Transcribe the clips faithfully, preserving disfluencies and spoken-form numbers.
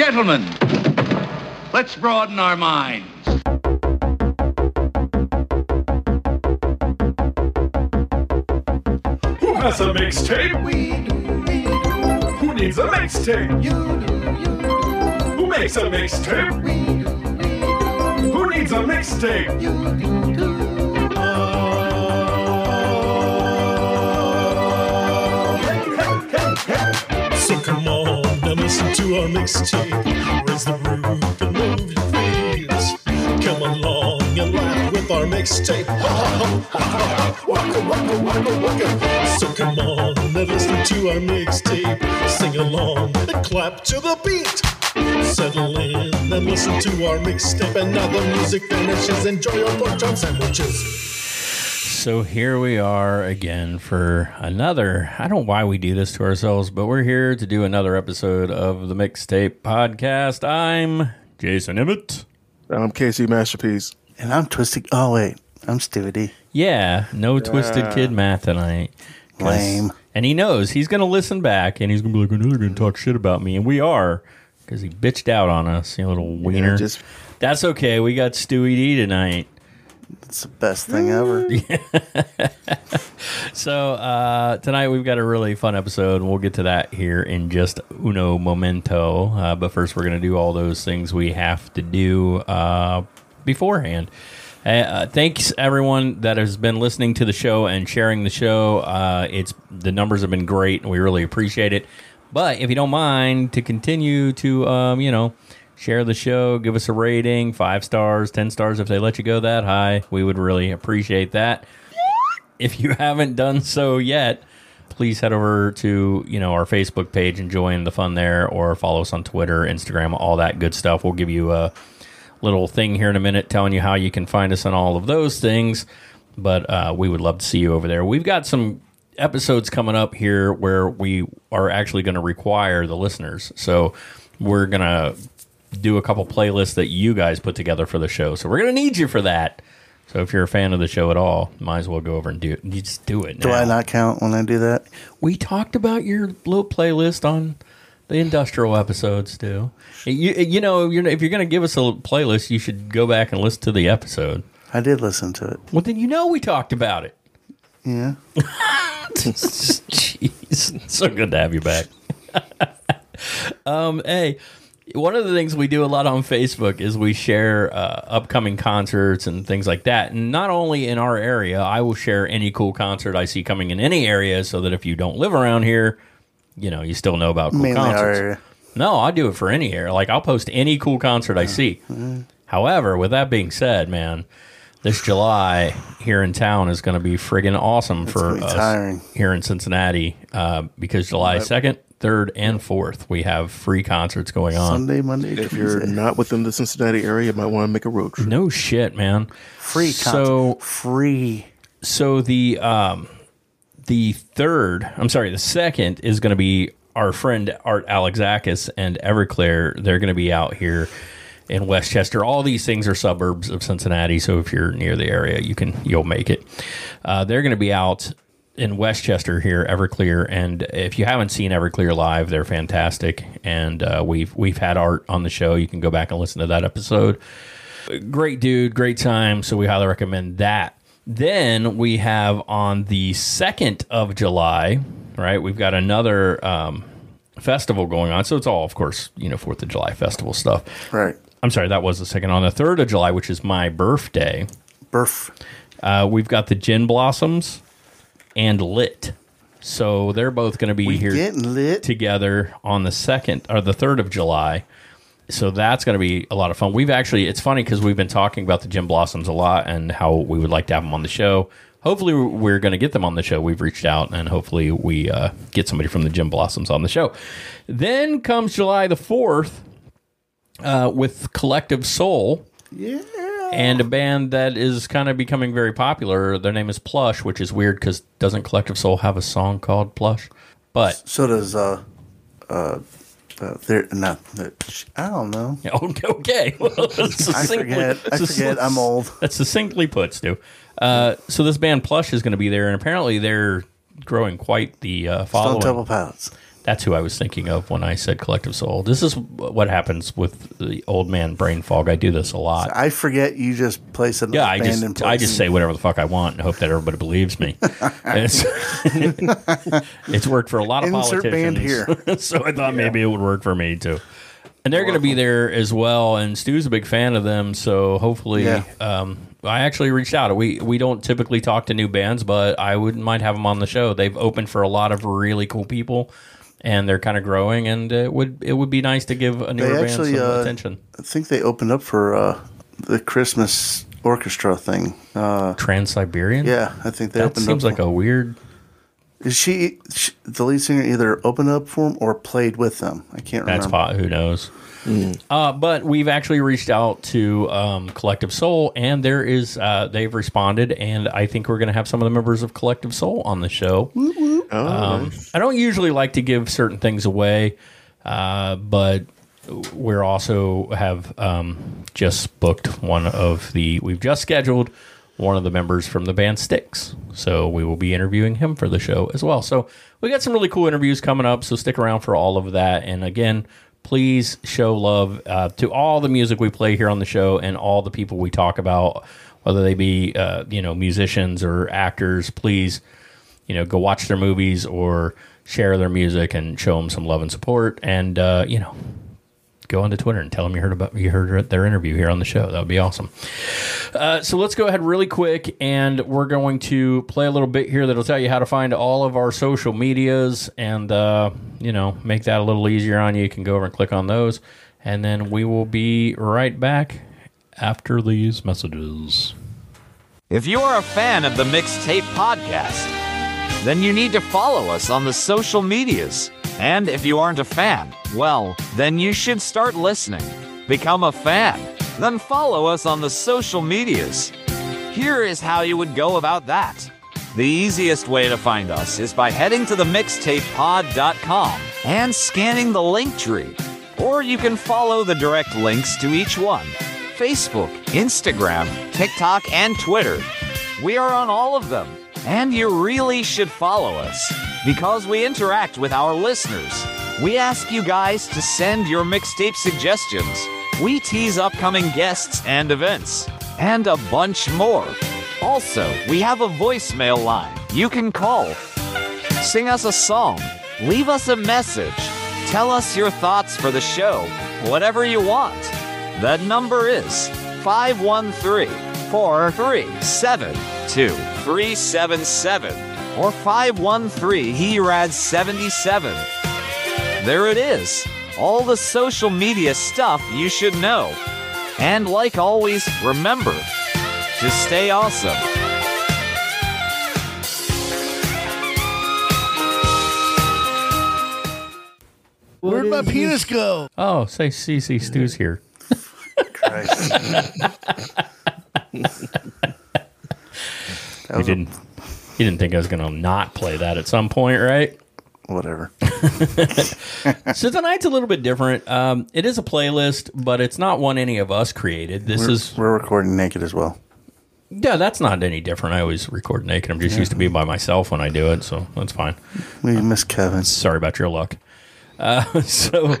Gentlemen, let's broaden our minds. Who has a mixtape? We do, we do. Who needs a mixtape? You do, you do. Who makes a mixtape? We do, we do. Who needs a mixtape? You do, do. So come on and listen to our mixtape. Raise the roof and move your feet. Come along and laugh with our mixtape. Ha ha ha ha. Waka waka waka waka. So come on and listen to our mixtape. Sing along and clap to the beat. Settle in and listen to our mixtape. And now the music finishes. Enjoy your pork chop sandwiches. So here we are again for another, I don't know why we do this to ourselves, but we're here to do another episode of the Mixtape Podcast. I'm Jason Emmett. I'm Casey Masterpiece. And I'm Twisted, oh wait, I'm Stewie D. Yeah, no yeah. Twisted Kid Matt tonight. Lame. And he knows, he's going to listen back and he's going to be like, I know they're going to talk shit about me, and we are, because he bitched out on us, you little wiener. Yeah, just... That's okay, we got Stewie D tonight. It's the best thing ever. So uh, tonight we've got a really fun episode, and we'll get to that here in just uno momento. Uh, but first we're going to do all those things we have to do uh, beforehand. Uh, thanks, everyone, that has been listening to the show and sharing the show. Uh, it's the numbers have been great, and we really appreciate it. But if you don't mind, to continue to, um, you know, share the show, give us a rating, five stars, ten stars if they let you go that high. We would really appreciate that. If you haven't done so yet, please head over to, you know, our Facebook page and join the fun there, or follow us on Twitter, Instagram, all that good stuff. We'll give you a little thing here in a minute telling you how you can find us on all of those things, but uh, we would love to see you over there. We've got some episodes coming up here where we are actually going to require the listeners. So we're going to do a couple playlists that you guys put together for the show. So we're going to need you for that. So if you're a fan of the show at all, might as well go over and do it. You just do it now. Do I not count when I do that? We talked about your little playlist on the industrial episodes, too. You, you know, you're, if you're going to give us a playlist, you should go back and listen to the episode. I did listen to it. Well, then you know we talked about it. Yeah. Jeez. So good to have you back. um, hey... One of the things we do a lot on Facebook is we share uh, upcoming concerts and things like that. And not only in our area, I will share any cool concert I see coming in any area, so that if you don't live around here, you know, you still know about cool mainly concerts. Our area. No, I do it for any area. Like, I'll post any cool concert I see. Mm-hmm. However, with that being said, man, this July here in town is going to be friggin' awesome. That's for us tiring. Here in Cincinnati uh, because July second. Third and fourth, we have free concerts going on. Sunday, Monday, Tuesday. If you're not within the Cincinnati area, you might want to make a road trip. No shit, man. Free concert. So free. So the um, the third, I'm sorry, the second is going to be our friend Art Alexakis and Everclear. They're going to be out here in Westchester. All these things are suburbs of Cincinnati, so if you're near the area, you can you'll make it. Uh, they're going to be out in Westchester here, Everclear, and if you haven't seen Everclear live, they're fantastic, and uh, we've we've had Art on the show. You can go back and listen to that episode. Great dude, great time, so we highly recommend that. Then we have on the second of July, right, we've got another um, festival going on, so it's all, of course, you know, fourth of July festival stuff. Right. I'm sorry, that was the second. On the third of July, which is my birthday. Birth. Uh, we've got the Gin Blossoms and Lit, so they're both going to be we here getting lit together on the second or the third of July. So that's going to be a lot of fun. We've actually, it's funny because we've been talking about the Gin Blossoms a lot and how we would like to have them on the show. Hopefully, we're going to get them on the show. We've reached out, and hopefully, we uh, get somebody from the Gin Blossoms on the show. Then comes July the fourth uh, with Collective Soul. Yeah. And a band that is kind of becoming very popular. Their name is Plush, which is weird because doesn't Collective Soul have a song called Plush? But so does uh, uh, uh there no, I don't know. Okay, well, I forget. I forget. I'm old. That's succinctly put, Stu. Uh, so this band Plush is going to be there, and apparently they're growing quite the uh, following. Stone Temple Pilots. That's who I was thinking of when I said Collective Soul. This is what happens with the old man brain fog. I do this a lot. So I forget you just play some yeah, band I just, in place. I just say whatever the fuck I want and hope that everybody believes me. It's, it's worked for a lot of Insert politicians. Band here. So I thought yeah. maybe it would work for me too. And they're going to be there as well. And Stu's a big fan of them. So hopefully, yeah. um, I actually reached out. We we don't typically talk to new bands, but I wouldn't mind having them on the show. They've opened for a lot of really cool people. And they're kind of growing, and it would it would be nice to give a newer band some uh, attention. I think they opened up for uh, the Christmas orchestra thing. Uh, Trans-Siberian? Yeah, I think they that opened up. That seems like a weird... Is she, she, the lead singer, either opened up for them or played with them? I can't remember. That's pot, who knows. Mm. Uh, but we've actually reached out to um, Collective Soul, and there is uh, they've responded, and I think we're going to have some of the members of Collective Soul on the show. Oh, um, nice. I don't usually like to give certain things away, uh, but we're also have um, just booked one of the, we've just scheduled one of the members from the band Styx. So we will be interviewing him for the show as well. So we got some really cool interviews coming up, so stick around for all of that. And again, please show love uh, to all the music we play here on the show and all the people we talk about, whether they be uh, you know, musicians or actors. Please, you know, go watch their movies or share their music and show them some love and support. And uh, you know, go onto Twitter and tell them you heard about you heard their interview here on the show. That would be awesome. Uh, so let's go ahead really quick, and we're going to play a little bit here that'll tell you how to find all of our social medias, and uh, you know, make that a little easier on you. You can go over and click on those, and then we will be right back after these messages. If you are a fan of the Mixtape Podcast, then you need to follow us on the social medias. And if you aren't a fan, well, then you should start listening. Become a fan, then follow us on the social medias. Here is how you would go about that. The easiest way to find us is by heading to the mixtape pod dot com and scanning the link tree. Or you can follow the direct links to each one. Facebook, Instagram, TikTok, and Twitter. We are on all of them. And you really should follow us, because we interact with our listeners. We ask you guys to send your mixtape suggestions. We tease upcoming guests and events, and a bunch more. Also, we have a voicemail line you can call. Sing us a song, leave us a message, tell us your thoughts for the show, whatever you want. That number is five one three, four three seven, two three seven seven or five one three, H E R A D seventy-seven. There it is. All the social media stuff you should know. And like always, remember to stay awesome. Where'd my penis go? Oh, say C C Stu's here. Christ. You didn't, you didn't think I was going to not play that at some point, right? Whatever. So tonight's a little bit different. Um, it is a playlist, but it's not one any of us created. This we're, is we're recording naked as well. Yeah, that's not any different. I always record naked. I'm just yeah. used to be by myself when I do it, so that's fine. We uh, miss Kevin. Sorry about your luck. Uh, so...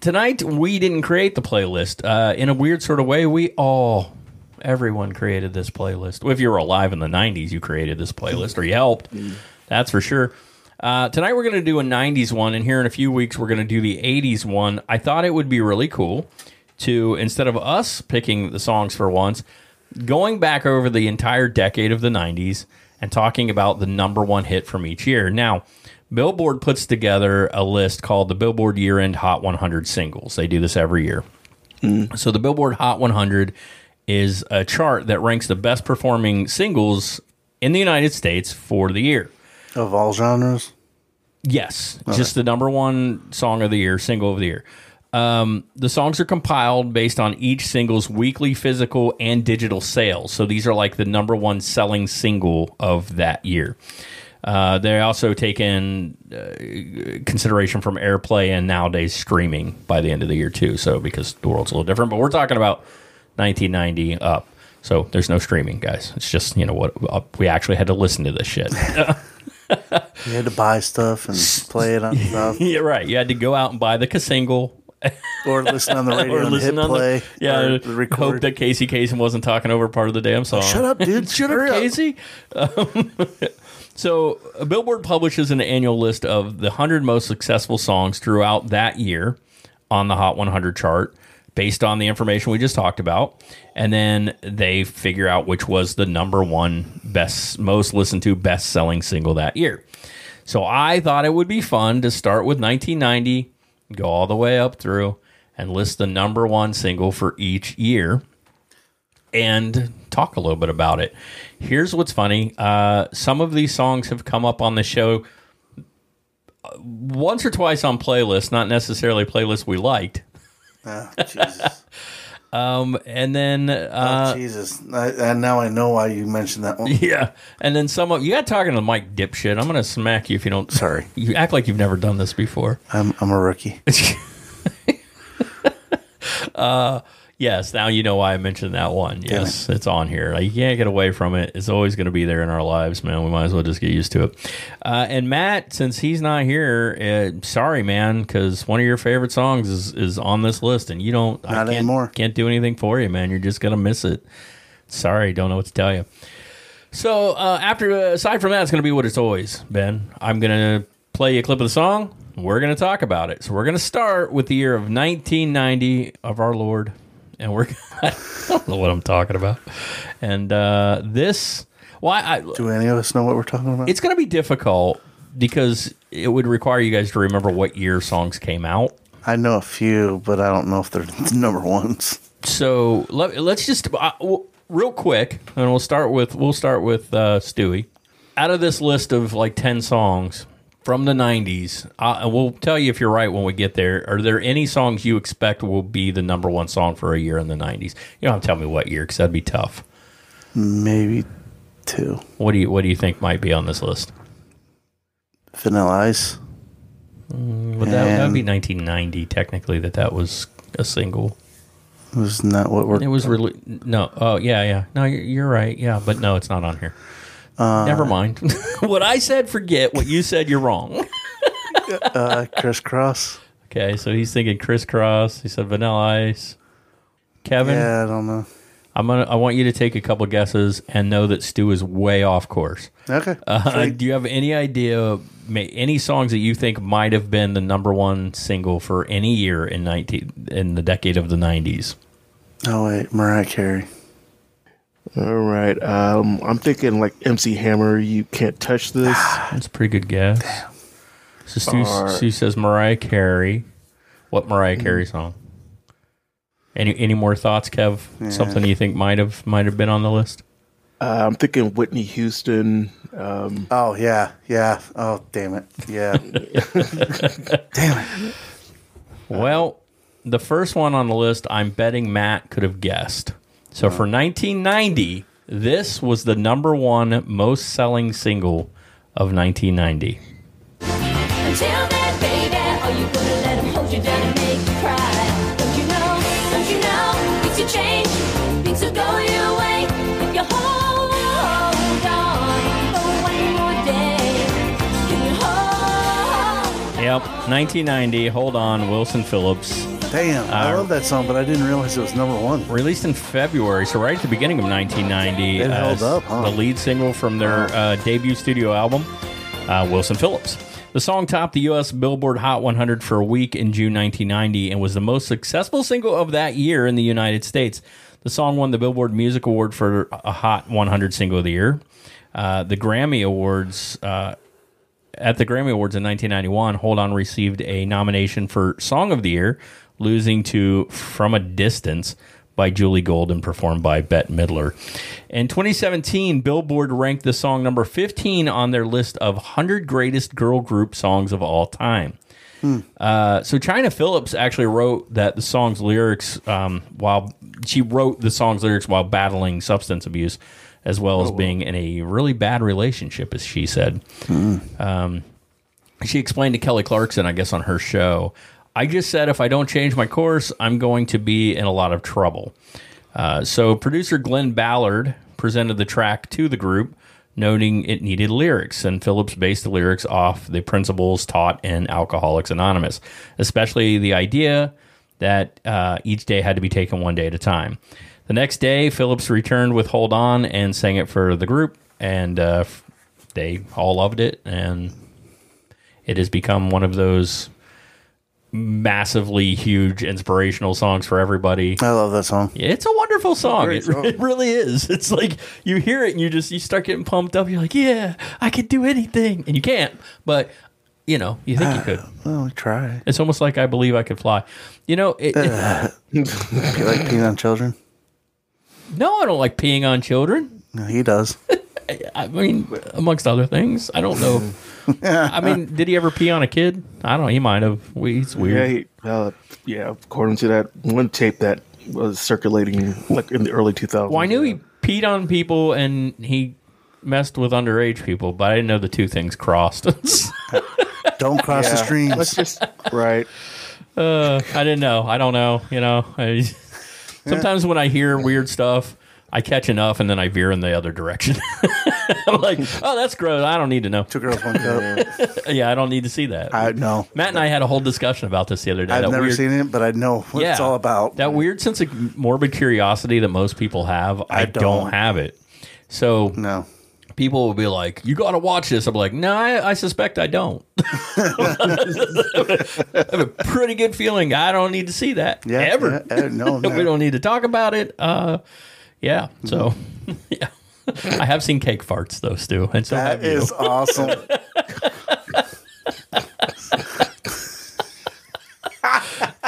Tonight, we didn't create the playlist. Uh, in a weird sort of way, we all, everyone created this playlist. Well, if you were alive in the nineties, you created this playlist, or you helped. That's for sure. Uh, tonight, we're going to do a nineties one, and here in a few weeks, we're going to do the eighties one. I thought it would be really cool to, instead of us picking the songs for once, going back over the entire decade of the nineties and talking about the number one hit from each year. Now, Billboard puts together a list called the Billboard Year-End Hot one hundred Singles. They do this every year. Mm. So the Billboard Hot one hundred is a chart that ranks the best performing singles in the United States for the year. Of all genres? Yes. All just right. The number one song of the year, single of the year. Um, the songs are compiled based on each single's weekly physical and digital sales. So these are like the number one selling single of that year. Uh, they also take in uh, consideration from airplay and nowadays streaming by the end of the year, too. So because the world's a little different, but we're talking about nineteen ninety up. So there's no streaming, guys. It's just, you know, what uh, we actually had to listen to this shit. You had to buy stuff and play it on stuff. Yeah, right. You had to go out and buy the single. Or listen on the radio or and listen hit on play. The, yeah, or hope that Casey Kasem wasn't talking over part of the damn song. Shut up, dude. Shut up, Casey. Um, so Billboard publishes an annual list of the one hundred most successful songs throughout that year on the Hot one hundred chart based on the information we just talked about. And then they figure out which was the number one best, most listened to, best-selling single that year. So I thought it would be fun to start with nineteen ninety, go all the way up through and list the number one single for each year and talk a little bit about it. Here's what's funny. Uh, some of these songs have come up on the show once or twice on playlists, not necessarily playlists we liked. Oh, Jesus. um, and then... Uh, oh, Jesus. I, I, now I know why you mentioned that one. Yeah. And then some of... You got talking to Mike, dipshit. I'm going to smack you if you don't... Sorry. You act like you've never done this before. I'm I'm a rookie. uh, yes, now you know why I mentioned that one. Yes, Damn it. It's on here. Like, you can't get away from it. It's always going to be there in our lives, man. We might as well just get used to it. Uh, and Matt, since he's not here, uh, sorry, man, because one of your favorite songs is, is on this list, and you don't... Not I can't, anymore. Can't do anything for you, man. You're just going to miss it. Sorry, don't know what to tell you. So uh, after, uh, aside from that, it's going to be what it's always been. I'm going to play you a clip of the song. We're going to talk about it. So we're going to start with the year of nineteen ninety of our Lord. And we're I don't know what I'm talking about. And uh, this... Well, I, do any of us know what we're talking about? It's going to be difficult because it would require you guys to remember what year songs came out. I know a few, but I don't know if they're number ones. So let, let's just... Uh, real quick, and we'll start with, we'll start with uh, Stewie. Out of this list of like ten songs... From the nineties, uh, we'll tell you if you're right when we get there. Are there any songs you expect will be the number one song for a year in the nineties? You don't have to tell me what year, because that'd be tough. Maybe two. What do you What do you think might be on this list? Vanilla Ice. Mm, well, that, that would be nineteen ninety, technically, that that was a single. Wasn't that what we're... It was really... No, oh, yeah, yeah. No, you're, you're right, yeah, but no, it's not on here. Uh, Never mind. What I said, forget. What you said, you're wrong. uh, crisscross. Okay, so he's thinking crisscross. He said Vanilla Ice. Kevin? Yeah, I don't know. I'm gonna, I want you to take a couple guesses and know that Stu is way off course. Okay. Uh, do you have any idea, any songs that you think might have been the number one single for any year in nineteen in the decade of the nineties? Oh, wait. Mariah Carey. All right, um, I'm thinking like M C Hammer, You Can't Touch This. That's a pretty good guess. Damn. So Stu, right. Stu says Mariah Carey. What Mariah Carey song? Any any more thoughts, Kev? Yeah. Something you think might have might have been on the list? Uh, I'm thinking Whitney Houston. Um, oh, yeah, yeah. Oh, damn it. Yeah. Damn it. Well, the first one on the list, I'm betting Matt could have guessed. So for nineteen ninety, this was the number one most selling single of nineteen ninety. Yep, nineteen ninety, Hold On, Wilson Phillips. Damn, uh, I love that song, but I didn't realize it was number one. Released in February, so right at the beginning of nineteen ninety. It held up, huh? The lead single from their uh, debut studio album, uh, Wilson Phillips. The song topped the U S Billboard Hot one hundred for a week in June nineteen ninety and was the most successful single of that year in the United States. The song won the Billboard Music Award for a Hot one hundred Single of the Year. Uh, the Grammy Awards... Uh, At the Grammy Awards in nineteen ninety-one, Hold On received a nomination for Song of the Year, losing to From a Distance by Julie Gold and performed by Bette Midler. In twenty seventeen, Billboard ranked the song number fifteen on their list of one hundred Greatest Girl Group Songs of All Time. Hmm. Uh, so Chyna Phillips actually wrote that the song's lyrics, um, while she wrote the song's lyrics while battling substance abuse, as well as being in a really bad relationship, as she said. Mm. Um, she explained to Kelly Clarkson, I guess, on her show, I just said, if I don't change my course, I'm going to be in a lot of trouble. Uh, so producer Glenn Ballard presented the track to the group, noting it needed lyrics, and Phillips based the lyrics off the principles taught in Alcoholics Anonymous, especially the idea that uh, each day had to be taken one day at a time. The next day, Phillips returned with Hold On and sang it for the group, and uh, they all loved it, and it has become one of those massively huge inspirational songs for everybody. I love that song. It's a wonderful song. It, song. It really is. It's like you hear it and you just you start getting pumped up. You're like, yeah, I could do anything, and you can't. But you know, you think uh, you could. Well, try. It's almost like I Believe I Could Fly. You know, it, uh, it, you like peeing on children? No, I don't like peeing on children. No, he does. I mean, amongst other things, I don't know. I mean, did he ever pee on a kid? I don't know. He might have. He's weird. Yeah, he, uh, yeah, according to that one tape that was circulating like in the early two thousands. Well, I knew he peed on people and he messed with underage people, but I didn't know the two things crossed. Don't cross yeah. the streams. Let's just, right. Uh, I didn't know. I don't know. You know, I, sometimes when I hear weird stuff, I catch enough, and then I veer in the other direction. I'm like, oh, that's gross. I don't need to know. Two girls, one cup. Yeah, I don't need to see that. I know. Matt and I had a whole discussion about this the other day. I've that never weird, seen it, but I know what yeah, it's all about. That weird sense of morbid curiosity that most people have, I, I don't. don't have it. So no. People will be like, you got to watch this. I'm like, no, I, I suspect I don't. I have a pretty good feeling I don't need to see that yeah, ever. Yeah, no, no. We don't need to talk about it. Uh Yeah, so, yeah. I have seen cake farts, though, Stu. And so that is awesome.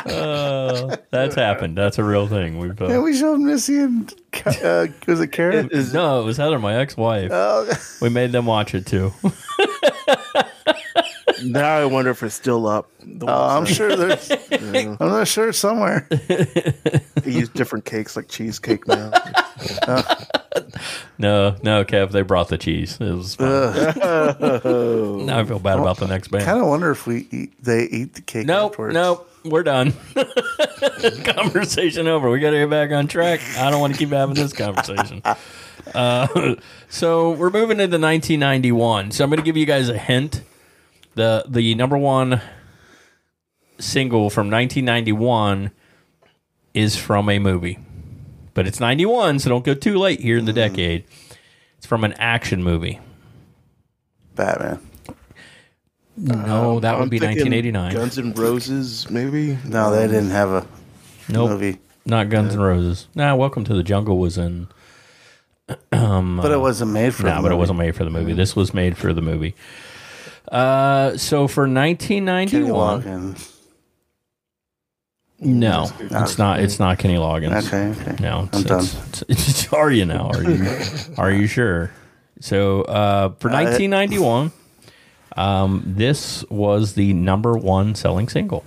uh, that's happened. That's a real thing. We've, uh, yeah, we showed Missy and, uh, was it Karen? It, it, no, it was Heather, my ex-wife. Oh. We made them watch it, too. Now I wonder if it's still up. Uh, I'm sure there's. Yeah. I'm not sure somewhere. They use different cakes like cheesecake now. no, no, Kev. They brought the cheese. It was. Oh. Now I feel bad well, about the next band. I kind of wonder if we eat, they eat the cake. Nope, afterwards. Nope. We're done. Conversation over. We got to get back on track. I don't want to keep having this conversation. Uh, so we're moving into nineteen ninety-one. So I'm going to give you guys a hint. The the number one single from nineteen ninety-one is from a movie. But it's ninety-one, so don't go too late here in the mm-hmm. decade. It's from an action movie. Batman. No, uh, that I'm would be nineteen eighty-nine. Guns N' Roses, maybe? No, they didn't have a nope, movie. Not Guns yeah. N' Roses. Nah, Welcome to the Jungle was in... Um, but it wasn't made for nah, the movie. No, but it wasn't made for the movie. Mm-hmm. This was made for the movie. Uh, so for nineteen ninety-one, no, it's not. It's not Kenny Loggins. Okay, okay. No, it's, I'm done. It's, it's, it's, are you now? Are you? Are you sure? So uh, for nineteen ninety-one, um, this was the number one selling single.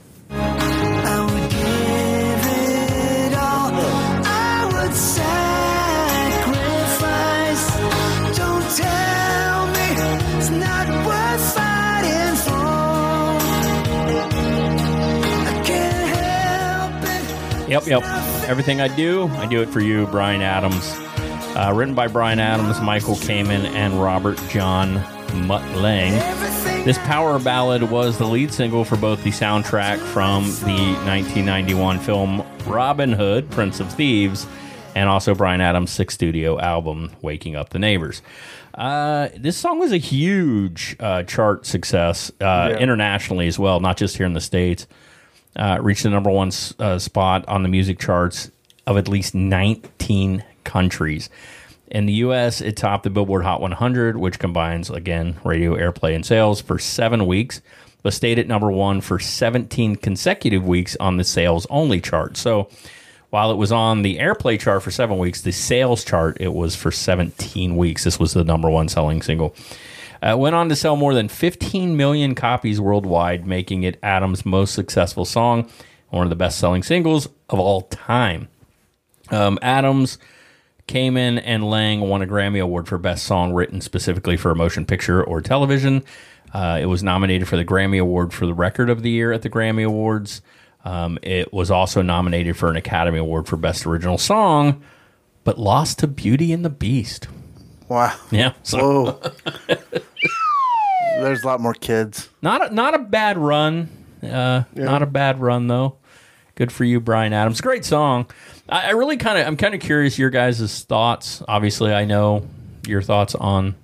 Yep, yep. Everything I do, I do it for you, Bryan Adams. Uh, written by Bryan Adams, Michael Kamen, and Robert John Muttlang. This power ballad was the lead single for both the soundtrack from the nineteen ninety-one film Robin Hood, Prince of Thieves, and also Bryan Adams' sixth studio album, Waking Up the Neighbors. Uh, this song was a huge uh, chart success uh, yeah. internationally as well, not just here in the States. Uh, reached the number one uh, spot on the music charts of at least nineteen countries. In the U S, it topped the Billboard Hot one hundred, which combines, again, radio airplay and sales for seven weeks, but stayed at number one for seventeen consecutive weeks on the sales-only chart. So while it was on the airplay chart for seven weeks, the sales chart, it was for seventeen weeks. This was the number one selling single. Uh, went on to sell more than fifteen million copies worldwide, making it Adams' most successful song, one of the best-selling singles of all time. Um, Adams, Kamen, and Lang won a Grammy Award for Best Song Written Specifically for a Motion Picture or Television. Uh, it was nominated for the Grammy Award for the Record of the Year at the Grammy Awards. Um, it was also nominated for an Academy Award for Best Original Song, but lost to Beauty and the Beast. Wow. Yeah. So. Whoa. There's a lot more kids. Not a, not a bad run. Uh, yeah. Not a bad run, though. Good for you, Bryan Adams. Great song. I, I really kind of, I'm kind of curious your guys' thoughts. Obviously, I know your thoughts on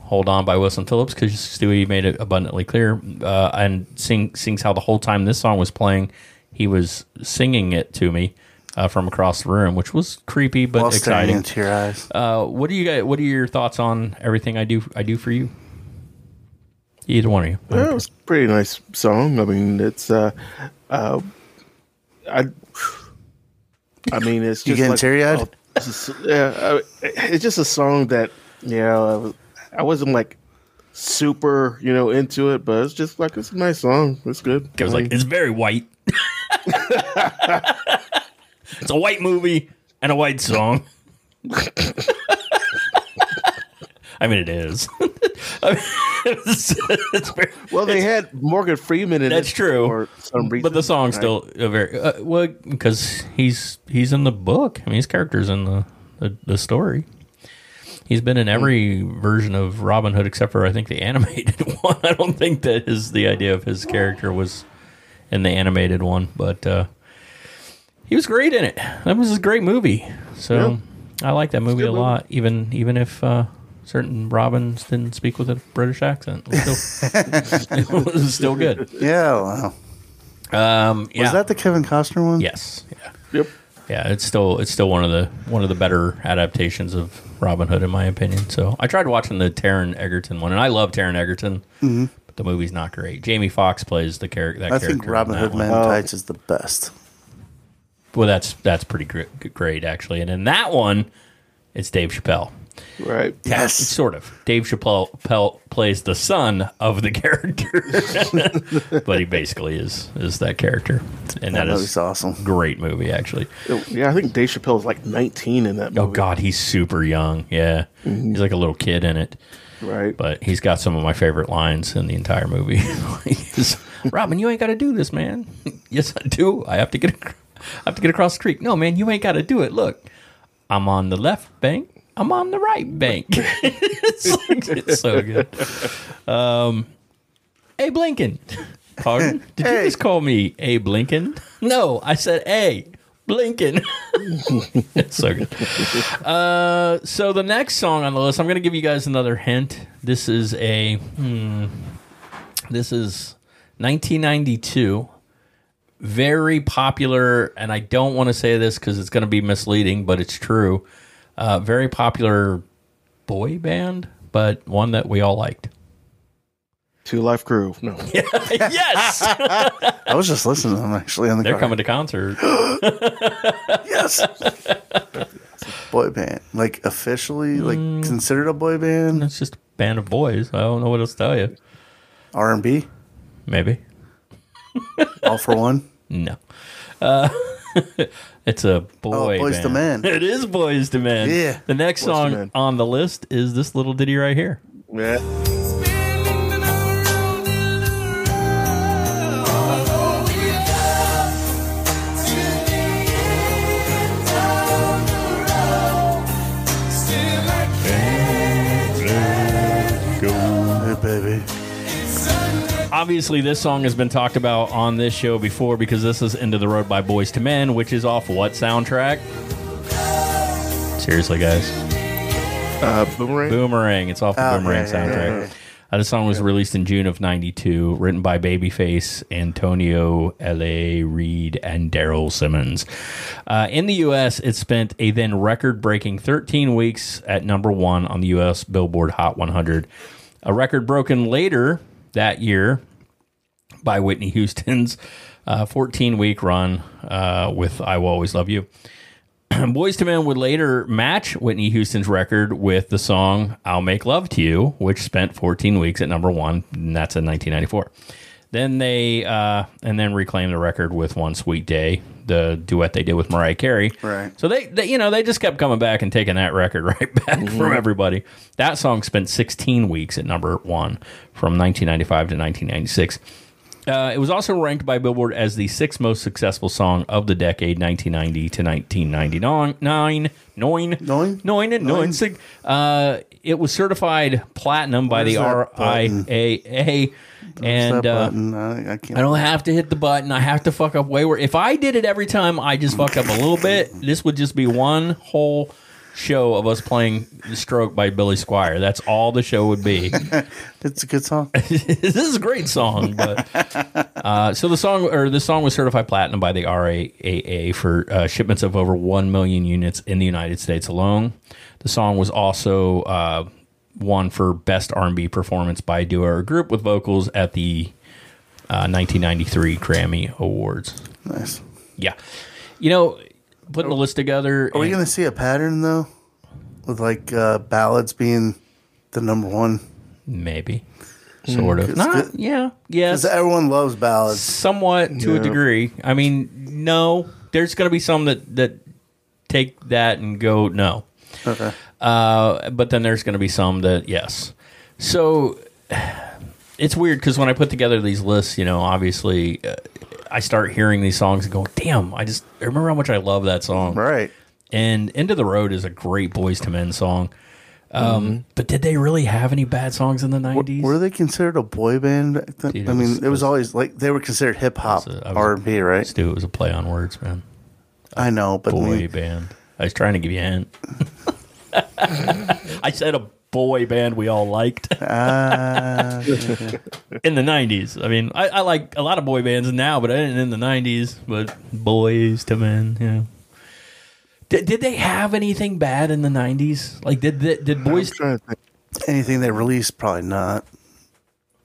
Hold On by Wilson Phillips, because Stewie made it abundantly clear, uh, and sing, sings how the whole time this song was playing, he was singing it to me uh, from across the room, which was creepy but While exciting. Into your eyes. Uh, what do you guys? What are your thoughts on Everything I Do? I Do for You. Either one of you. Well, it was a pretty nice song. I mean, it's. Uh, uh, I. I mean, it's just you getting like, teary-eyed? Oh, yeah, it's just a song that you know. I was, I wasn't like super, you know, into it, but it's just like it's a nice song. It's good. I was I mean, like, it's very white. It's a white movie and a white song. I mean, it is. I mean, it's, it's very, well, they had Morgan Freeman in that's it true. For some reason, but the song's right? still a very uh, well because he's he's in the book. I mean, his character's in the the, the story. He's been in every version of Robin Hood except for, I think, the animated one. I don't think that is the idea of his character was in the animated one, but uh, he was great in it. That was a great movie. So yeah. I like that movie a lot, movie. even even if uh, certain Robins didn't speak with a British accent. It was still, it was still good. Yeah, wow. Um, yeah. Was that the Kevin Costner one? Yes. Yeah. Yep. Yeah, it's still it's still one of the one of the better adaptations of Robin Hood, in my opinion. So I tried watching the Taron Egerton one, and I love Taron Egerton, mm-hmm. but the movie's not great. Jamie Foxx plays the char- that I character. I think Robin Hood Man in Tights is the best. Well, that's that's pretty gr- great actually. And in that one, it's Dave Chappelle. Right. Yeah, yes. Sort of. Dave Chappelle, Chappelle plays the son of the character, but he basically is is that character, and that, that is awesome. Great movie, actually. Yeah, I think Dave Chappelle is like nineteen in that movie. Oh God, he's super young. Yeah, mm-hmm. He's like a little kid in it. Right. But he's got some of my favorite lines in the entire movie. Robin, you ain't got to do this, man. Yes, I do. I have to get. Ac- I have to get across the creek. No, man, you ain't got to do it. Look, I'm on the left bank. I'm on the right bank. it's, like, it's so good. Um, Abe Lincoln. Pardon? Did hey. you just call me Abe Lincoln? No, I said A. Lincoln. It's so good. Uh, so the next song on the list, I'm going to give you guys another hint. This is a, hmm, this is nineteen ninety-two. Very popular, and I don't want to say this because it's going to be misleading, but it's true. Uh, very popular boy band, but one that we all liked. Two Live Crew. No. Yeah, yes. I was just listening to them actually on the. They're car. Coming to concert. Yes. Boy band, like officially, like mm, considered a boy band. It's just a band of boys. I don't know what else to tell you. R and B, maybe. All for One. No. Uh, it's a boy. Oh, Boyz two Men. It is Boyz two Men. Yeah. The next Boyz song on the list is this little ditty right here. Yeah. Hey, baby. Obviously, this song has been talked about on this show before because this is Into the Road by Boyz two Men, which is off what soundtrack? Seriously, guys. Uh, Boomerang? Boomerang. It's off the oh, Boomerang yeah, soundtrack. Yeah, yeah, yeah. Uh, the song was yeah. released in June of ninety-two, written by Babyface, Antonio, L A. Reid, and Daryl Simmons. Uh, in the U S, it spent a then record-breaking thirteen weeks at number one on the U S Billboard Hot one hundred. A record broken later that year by Whitney Houston's uh, fourteen-week run uh, with I Will Always Love You. Boyz two Men would later match Whitney Houston's record with the song I'll Make Love to You, which spent fourteen weeks at number one, and that's in nineteen ninety-four. Then they uh, and then reclaimed the record with One Sweet Day, the duet they did with Mariah Carey. Right. So they, they you know, they just kept coming back and taking that record right back mm-hmm. from everybody. That song spent sixteen weeks at number one from nineteen ninety-five to nineteen ninety-six. Uh, it was also ranked by Billboard as the sixth most successful song of the decade, nineteen ninety to nineteen ninety-nine. Nine, nine, nine, nine, nine, nine, nine. Uh, it was certified platinum by the R I A A. And uh, I, I, can't I don't have to hit the button. I have to fuck up way worse. If I did it every time, I just fuck up a little bit. This would just be one whole show of us playing The Stroke by Billy Squier. That's all the show would be. That's a good song. This is a great song. But uh, so the song or the song was certified platinum by the R I A A for uh, shipments of over one million units in the United States alone. The song was also uh, won for Best R and B Performance by Duo or Group with Vocals at the uh, nineteen ninety-three Grammy Awards. Nice. Yeah. You know, putting the list together. Are we going to see a pattern, though? With, like, uh, ballads being the number one? Maybe. Sort mm, of. Not, yeah. Yes. Because everyone loves ballads. Somewhat, to yeah. a degree. I mean, no. There's going to be some that, that take that and go, no. Okay. Uh, but then there's going to be some that, yes. So, it's weird, because when I put together these lists, you know, obviously... Uh, I start hearing these songs and go, damn, I just I remember how much I love that song. Right. And End of the Road is a great Boyz two Men song. Um, mm-hmm. But did they really have any bad songs in the nineties? Were, were they considered a boy band back then? Dude, I mean, was, it was always like they were considered hip-hop, R and B, right? Stu, it was a play on words, man. A I know, but... Boy me. Band. I was trying to give you a hint. I said a boy band we all liked uh, in the nineties. I mean, I, I like a lot of boy bands now, but I didn't in the nineties. But Boyz two Men, you know. Did, did they have anything bad in the nineties? Like, did did, did Boyz anything they released? Probably not.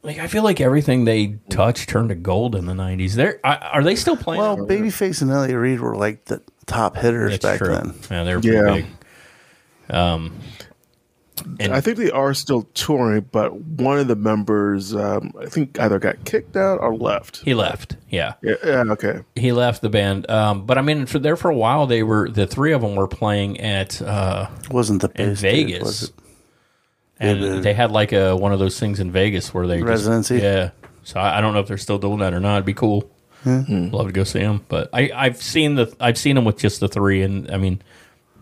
Like, I feel like everything they touched turned to gold in the nineties. There are they still playing? Well, Babyface and Elliot Reed were like the top hitters That's back true. then. Yeah, they were pretty yeah. big. Um. And I think they are still touring, but one of the members, um, I think, either got kicked out or left. He left, yeah. Yeah, yeah okay. He left the band. Um, but, I mean, for there for a while, they were the three of them were playing at uh, wasn't the in Vegas. Dude, was it? And yeah, the, they had, like, a, one of those things in Vegas where they residency. Just, yeah. So I, I don't know if they're still doing that or not. It'd be cool. Mm-hmm. Love to go see them. But I, I've seen the I've seen them with just the three, and, I mean,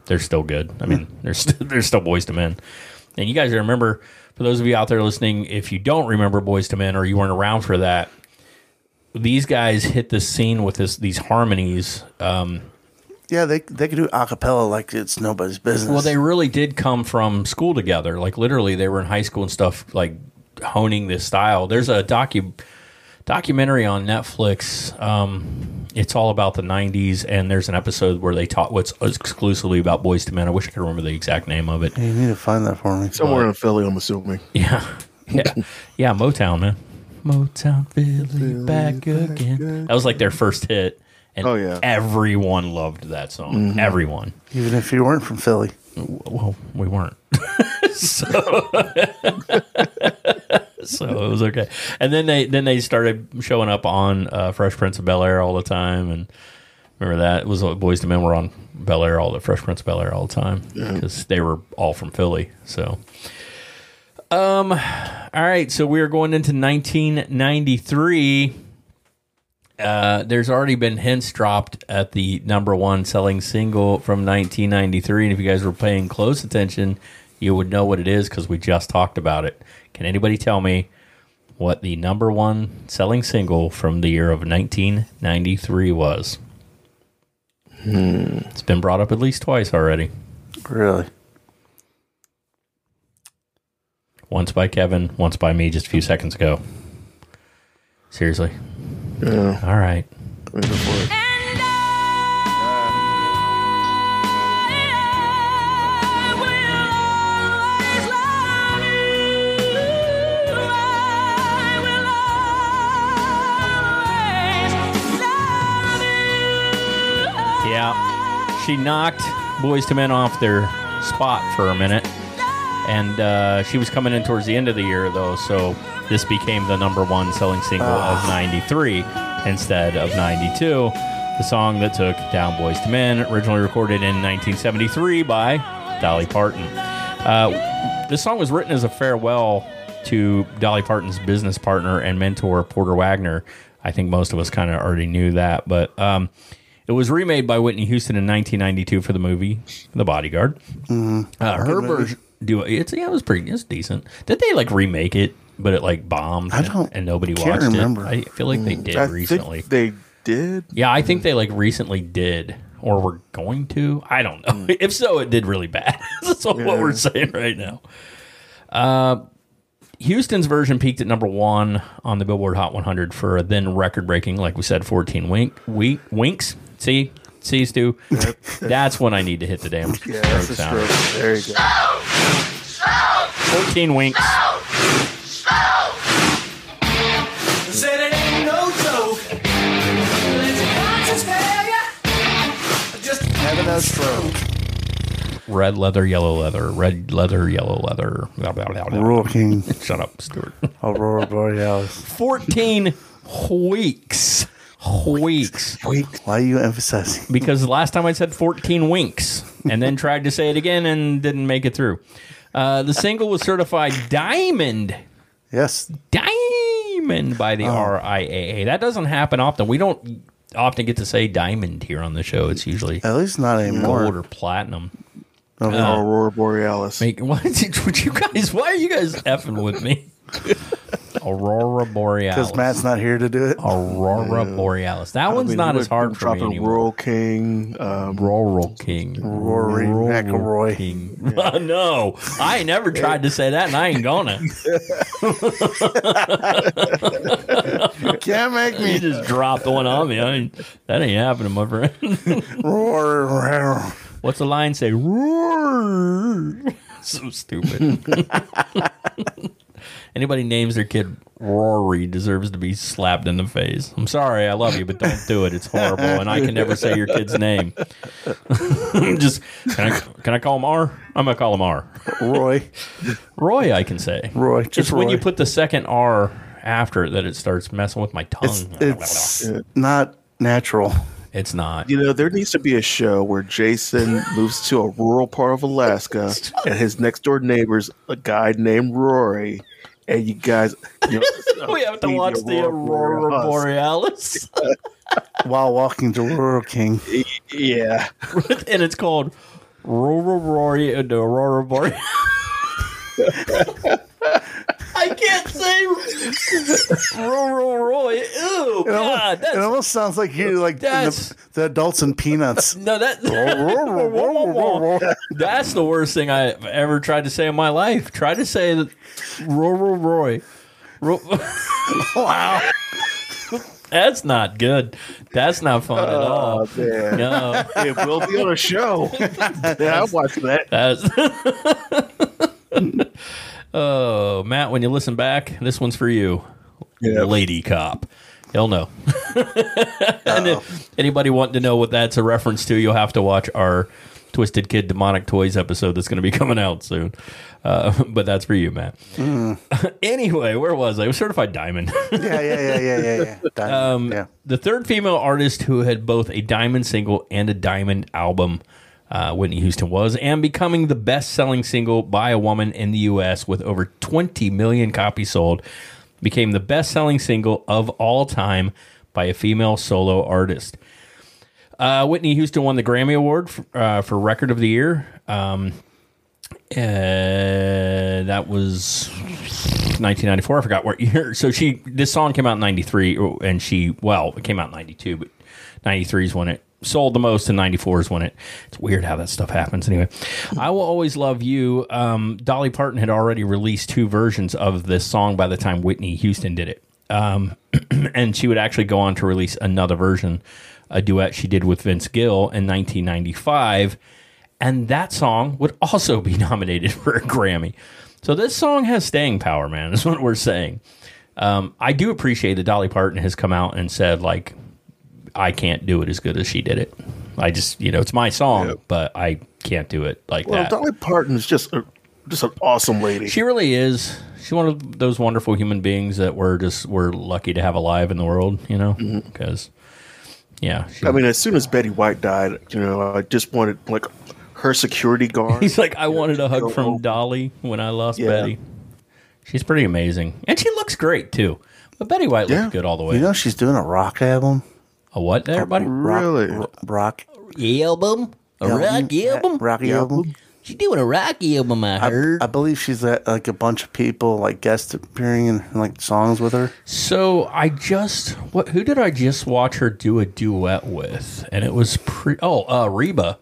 they're still good. I mean, they're, st- they're still Boyz two Men. And you guys remember, for those of you out there listening, if you don't remember Boyz two Men or you weren't around for that, these guys hit the scene with this these harmonies. Um, yeah, they they could do a cappella like it's nobody's business. Well, they really did come from school together. Like, literally, they were in high school and stuff, like, honing this style. There's a docu documentary on Netflix. Um, it's all about the nineties, and there's an episode where they talk what's exclusively about Boyz two Men. I wish I could remember the exact name of it. Hey, you need to find that for me. Somewhere uh, in Philly, I'm assuming. Yeah. Yeah, yeah. Motown, man. Motown, Philly, Philly back, back again. again. That was like their first hit, and oh, yeah. everyone loved that song. Mm-hmm. Everyone. Even if you weren't from Philly. Well, we weren't. so... So it was okay, and then they then they started showing up on uh, Fresh Prince of Bel Air all the time, and remember that it was Boyz two Men were on Bel Air all the Fresh Prince of Bel Air all the time because yeah. they were all from Philly. So, um, all right, so we are going into nineteen ninety-three. Uh, there's already been hints dropped at the number one selling single from nineteen ninety-three, and if you guys were paying close attention, you would know what it is because we just talked about it. Can anybody tell me what the number one selling single from the year of nineteen ninety-three was? Hmm. It's been brought up at least twice already. Really? Once by Kevin, once by me just a few seconds ago. Seriously? Yeah. All right. Wait for it. She knocked Boyz two Men off their spot for a minute, and uh, she was coming in towards the end of the year, though, so this became the number one selling single uh. of ninety-three instead of ninety-two. The song that took down Boyz two Men, originally recorded in nineteen seventy-three by Dolly Parton. Uh, this song was written as a farewell to Dolly Parton's business partner and mentor, Porter Wagner. I think most of us kind of already knew that, but... Um, It was remade by Whitney Houston in nineteen ninety-two for the movie The Bodyguard. Mm, uh, her version, do it's yeah, it was pretty it's decent. Did they like remake it, but it like bombed? I don't, and, and nobody can't watched remember. it. I feel like they did I recently. Think they did. Yeah, I think they like recently did. Or we're going to? I don't know. Mm. If so, it did really bad. That's yeah. what we're saying right now. Uh, Houston's version peaked at number one on the Billboard Hot one hundred for a then record-breaking, like we said, fourteen wink, week, winks. See? See, Stu? Yep. That's when I need to hit the damn yeah, stroke sound. Stroke. There you go. fourteen winks. Said it ain't no joke. It's a conscious failure. Just having a stroke. Red leather, yellow leather, red leather, yellow leather. Blah, blah, blah, blah. Royal King. Shut up, Stuart. Aurora Borealis. fourteen weeks. Weeks. Weeks. Why are you emphasizing? Because last time I said fourteen winks and then tried to say it again and didn't make it through. Uh, the single was certified diamond. Yes. Diamond by the oh. R I A A. That doesn't happen often. We don't often get to say diamond here on the show. It's usually at least not anymore. Gold or platinum. Of uh, Aurora Borealis. Make, what did, would you guys, why are you guys effing with me? Aurora Borealis. Because Matt's not here to do it. Aurora yeah. Borealis. That I one's mean, not as hard for me anymore. Rural King. Um, Rural King. Rory McIlroy. King. Yeah. No, I ain't never tried to say that, and I ain't gonna. You can't make me. You just dropped one on me. I ain't, that ain't happening, my friend. Roar. What's the line say? Roar. So stupid. Anybody names their kid Rory deserves to be slapped in the face. I'm sorry, I love you, but don't do it. It's horrible, and I can never say your kid's name. Just can I, can I call him R? I'm gonna call him R. Roy. Roy, I can say. Roy. Just it's Roy. When you put the second R after it that it starts messing with my tongue. It's, it's not natural. It's not. You know, there needs to be a show where Jason moves to a rural part of Alaska and his next door neighbor's a guy named Rory. And you guys, you know, we have to watch the Aurora Borealis while walking to Rural King. Yeah. And it's called Rural Rory and Aurora Borealis. I can't say Rural Roy. Ew, God. It almost sounds like you like the, the adults in Peanuts. No, that that's the worst thing I've ever tried to say in my life. Try to say Rural Roy. Wow. That's not good. That's not fun oh, at all. Man. No. It will be on a show. Yeah, I watched that. That's oh, Matt, when you listen back, this one's for you. Yep. Lady Cop. You'll know. And if anybody wanting to know what that's a reference to, you'll have to watch our Twisted Kid Demonic Toys episode that's going to be coming out soon. Uh, but that's for you, Matt. Mm. Anyway, where was I? It was certified diamond. yeah, yeah, yeah, yeah, yeah, yeah. Diamond, um, yeah. The third female artist who had both a diamond single and a diamond album. Uh, Whitney Houston was, and becoming the best-selling single by a woman in the U S with over twenty million copies sold, became the best-selling single of all time by a female solo artist. Uh, Whitney Houston won the Grammy Award for, uh, for Record of the Year. Um, uh, that was nineteen ninety-four. I forgot what year. So she, this song came out in ninety-three, and she, well, it came out in ninety-two, but ninety-three is when it sold the most, and ninety-four is when it. It's weird how that stuff happens. Anyway, I Will Always Love You. Um, Dolly Parton had already released two versions of this song by the time Whitney Houston did it, um, and she would actually go on to release another version, a duet she did with Vince Gill in nineteen ninety-five, and that song would also be nominated for a Grammy. So this song has staying power, man. That's what we're saying. Um, I do appreciate that Dolly Parton has come out and said, like, I can't do it as good as she did it. I just, you know, it's my song, yeah. but I can't do it like well, that. Dolly Parton is just a, just an awesome lady. She really is. She's one of those wonderful human beings that we're just we're lucky to have alive in the world, you know, because, mm-hmm. yeah. She, I mean, as soon as Betty White died, you know, I just wanted, like, her security guard. He's like, I wanted a hug from home. Dolly when I lost yeah. Betty. She's pretty amazing. And she looks great, too. But Betty White yeah. looks good all the way. You know, she's doing a rock album. A what there, buddy? Rock, really? Rock. Rock. Album? A rock album? Rock album? She's doing a Rocky album, I heard. I, I believe she's at, like, a bunch of people, like, guest appearing in, like, songs with her. So I just, what? who did I just watch her do a duet with? And it was, pre- oh, uh, Reba.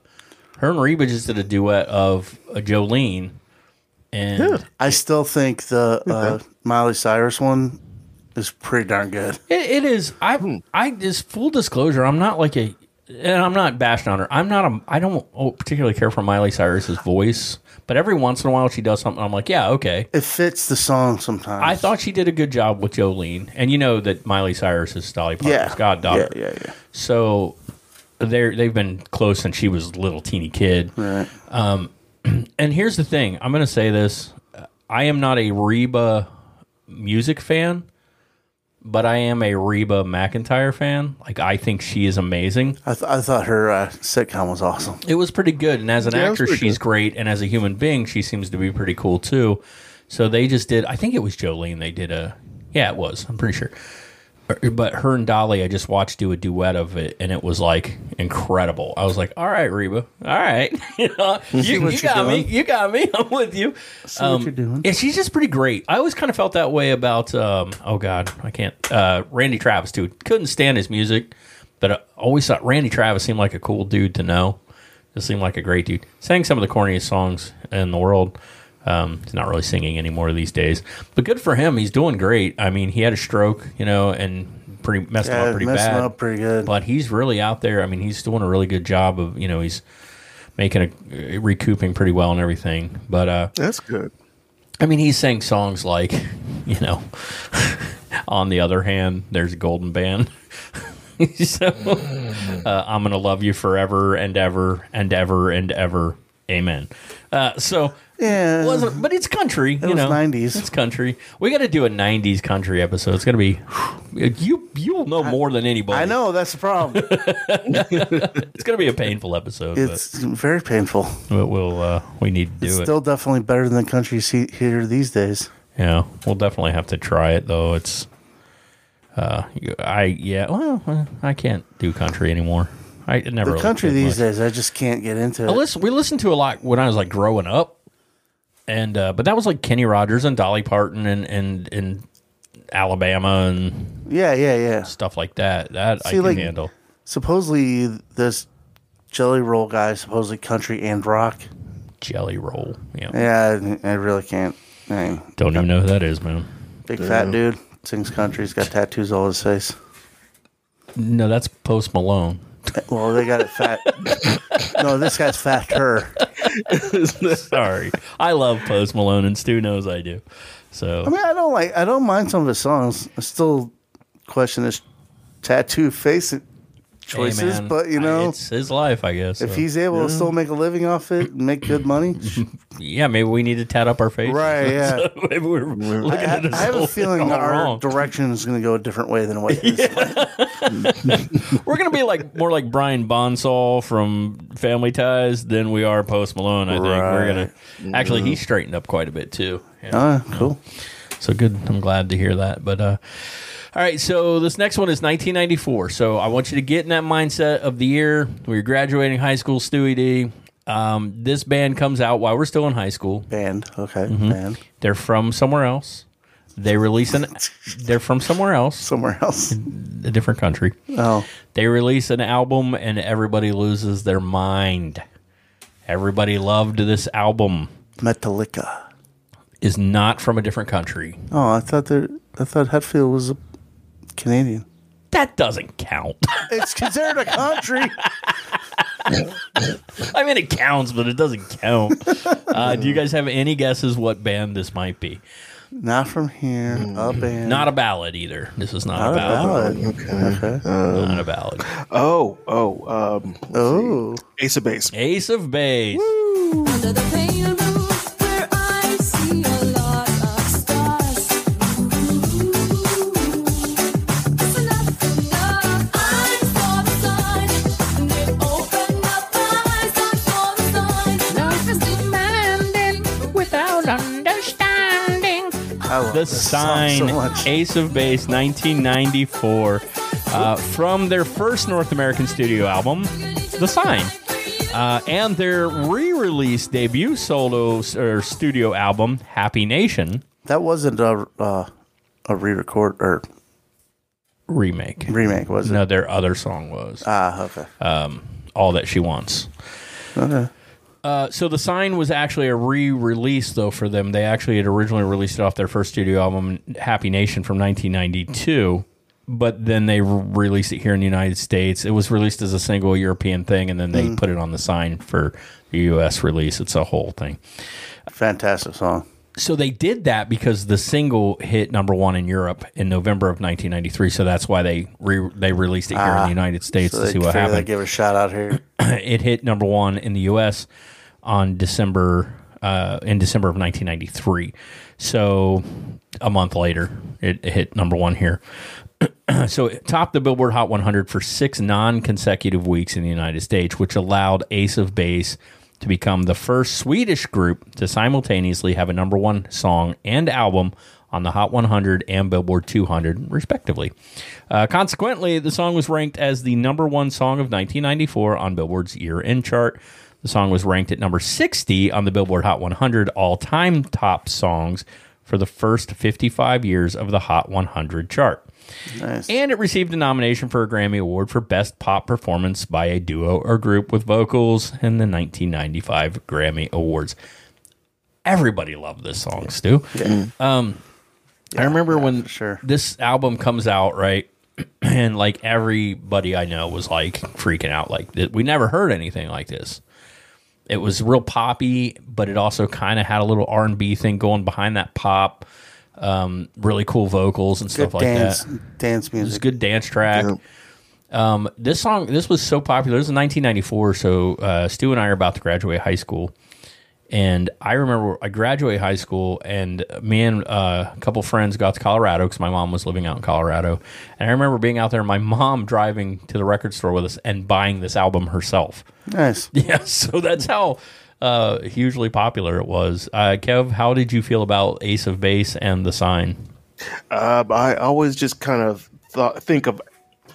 Her and Reba just did a duet of uh, Jolene. And yeah. I still think the uh, Miley Cyrus one is pretty darn good. It, it is. I, I just, full disclosure, I'm not like a... And I'm not bashing on her. I'm not a, I don't particularly care for Miley Cyrus's voice, but every once in a while she does something. I'm like, yeah, okay. It fits the song sometimes. I thought she did a good job with Jolene, and you know that Miley Cyrus is Dolly Parton's yeah. goddaughter. Yeah, yeah, yeah. So they're they've been close since she was a little teeny kid. Right. Um, and here's the thing. I'm going to say this. I am not a Reba music fan. But I am a Reba McEntire fan. Like, I think she is amazing. I, th- I thought her uh, sitcom was awesome. It was pretty good. And as an yeah, actress, she's good. great. And as a human being, she seems to be pretty cool, too. So they just did... I think it was Jolene they did a... Yeah, it was. I'm pretty sure. But her and Dolly, I just watched do a duet of it, and it was, like, incredible. I was like, all right, Reba. All right. you know, you, you got doing. me. You got me. I'm with you. I see um, what you're doing. Yeah, she's just pretty great. I always kind of felt that way about, um, oh, God, I can't. Uh, Randy Travis, dude. Couldn't stand his music, but I always thought Randy Travis seemed like a cool dude to know. Just seemed like a great dude. Sang some of the corniest songs in the world. Um, he's not really singing anymore these days, but good for him. He's doing great. I mean, he had a stroke, you know, and pretty messed yeah, him up pretty messed bad. Him up pretty good. But he's really out there. I mean, he's doing a really good job of, you know, he's making a recouping pretty well and everything. But uh, that's good. I mean, he's sang songs like, you know, on the other hand, there's a golden band. so uh, I'm gonna love you forever and ever and ever and ever. Amen. Uh, so. Yeah, wasn't, but it's country. It you was know, nineties. It's country. We got to do a nineties country episode. It's gonna be you. You'll know I, more than anybody. I know that's the problem. It's gonna be a painful episode. It's but, very painful. But we'll uh, we need to it's do it. Still, definitely better than country here these days. Yeah, we'll definitely have to try it though. It's uh, I yeah. Well, I can't do country anymore. I it never the really country these much. days. I just can't get into it. I listen, we listened to a lot when I was like growing up. And uh, but that was like Kenny Rogers and Dolly Parton and and, and Alabama and yeah yeah yeah stuff like that that See, I can like, handle. Supposedly this Jelly Roll guy is supposedly country and rock. Jelly Roll, yeah. Yeah, I, I really can't. I mean, don't even know who that is, man. Big Damn. fat dude sings country. He's got tattoos all over his face. No, that's Post Malone. Well, they got it fat. No, this guy's fatter. Sorry, I love Post Malone, and Stu knows I do. So I mean, I don't like, I don't mind some of his songs. I still question his tattoo face choices, hey man, but you know, I, it's his life, I guess. If so. he's able yeah. to still make a living off it and make good money, yeah, maybe we need to tat up our face, right? Yeah, so maybe we're, we're looking I, at I, I have a feeling our wrong. direction is going to go a different way than what it is. Yeah. We're going to be like more like Brian Bonsall from Family Ties than we are Post Malone. I think right. we're going to actually, he straightened up quite a bit too. Yeah, ah, you know. Cool. So good. I'm glad to hear that. But, uh, all right, so this next one is nineteen ninety-four. So I want you to get in that mindset of the year where you're graduating high school, Stewie D. Um, this band comes out while we're still in high school. Band, okay, mm-hmm. band. They're from somewhere else. They release an. They're from somewhere else. Somewhere else. A different country. Oh. They release an album and everybody loses their mind. Everybody loved this album. Metallica. Is not from a different country. Oh, I thought they're, I thought Hetfield was a Canadian. That doesn't count. It's considered a country. I mean, it counts, but it doesn't count. Uh, do you guys have any guesses what band this might be? Not from here. A band. Not a ballad either. This is not, not a ballad. A ballad. Okay. okay. Um, not a ballad. Oh, oh, um, oh. See. Ace of Base. Ace of Base. Woo. Under the pain The Sign, so Ace of Base, nineteen ninety-four, uh, from their first North American studio album, The Sign. Uh, and their re-release debut solo or studio album, Happy Nation. That wasn't a, uh, a re-record or remake. Remake, was it? No, their other song was. Ah, okay. Um, All That She Wants. Okay. Uh, so The Sign was actually a re-release, though, for them. They actually had originally released it off their first studio album, Happy Nation, from nineteen ninety-two. But then they released it here in the United States. It was released as a single European thing, and then they mm. put it on The Sign for the U S release. It's a whole thing. Fantastic song. So they did that because the single hit number one in Europe in November of nineteen ninety-three. So that's why they re- they released it here ah, in the United States so to see what happened. They give a shout out here. It hit number one in the U S on December uh, in December of nineteen ninety-three. So a month later, it, it hit number one here. So it topped the Billboard Hot one hundred for six non-consecutive weeks in the United States, which allowed Ace of Base to become the first Swedish group to simultaneously have a number one song and album on the Hot one hundred and Billboard two hundred, respectively. Uh, consequently, the song was ranked as the number one song of nineteen ninety-four on Billboard's year-end chart. The song was ranked at number sixty on the Billboard Hot one hundred all-time top songs for the first fifty-five years of the Hot one hundred chart. Nice. And it received a nomination for a Grammy Award for Best Pop Performance by a Duo or Group with Vocals in the nineteen ninety-five Grammy Awards. Everybody loved this song, Stu. Yeah. Um, yeah, I remember yeah, when sure. this album comes out, right? And like everybody I know was like freaking out. Like we never heard anything like this. It was real poppy, but it also kind of had a little R and B thing going behind that pop. Um, really cool vocals and stuff good like dance, that. Dance music. It was a good dance track. Yep. Um, this song, this was so popular. This was in nineteen ninety-four, so uh, Stu and I are about to graduate high school. And I remember I graduated high school, and me and uh, a couple friends got to Colorado because my mom was living out in Colorado. And I remember being out there, and my mom driving to the record store with us and buying this album herself. Nice. Yeah, so that's how... Uh, hugely popular it was. Uh, Kev, how did you feel about Ace of Base and The Sign? Uh, I always just kind of thought, think of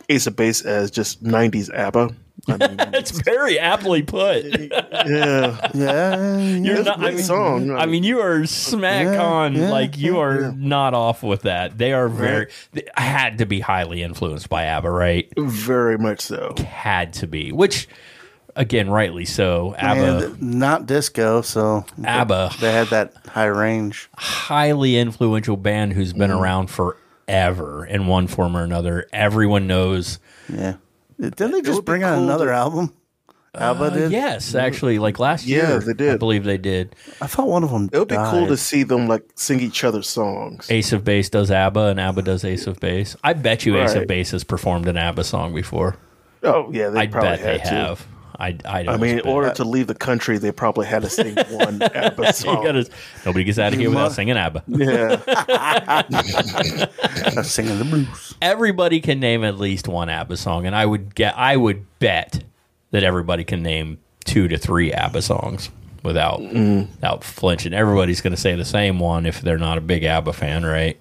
Ace of Base as just nineties ABBA. I mean, it's very aptly put. yeah, yeah. You're not, I, mean, song, right? I mean, you are smack yeah, on. Yeah, like you are yeah. not off with that. They are very right. they had to be highly influenced by ABBA, right? Very much so. Had to be, which. Again, rightly so. ABBA, and not disco, so ABBA. They, they had that high range. Highly influential band who's been mm. around forever in one form or another. Everyone knows. Yeah, didn't they just bring out cool. another album? ABBA uh, did. Yes, actually, like last yeah, year. Yeah, they did. I believe they did. I thought one of them. It would died. be cool to see them like sing each other's songs. Ace of Base does ABBA, and ABBA does Ace of Base. I bet you right. Ace of Base has performed an ABBA song before. Oh yeah, they I probably bet had they to. have. I, I, I mean, in order that. to leave the country, they probably had to sing one ABBA song. Gotta, nobody gets out of here without singing ABBA. Yeah, singing the blues. Everybody can name at least one ABBA song, and I would get, I would bet that everybody can name two to three ABBA songs without mm. without flinching. Everybody's going to say the same one if they're not a big ABBA fan, right?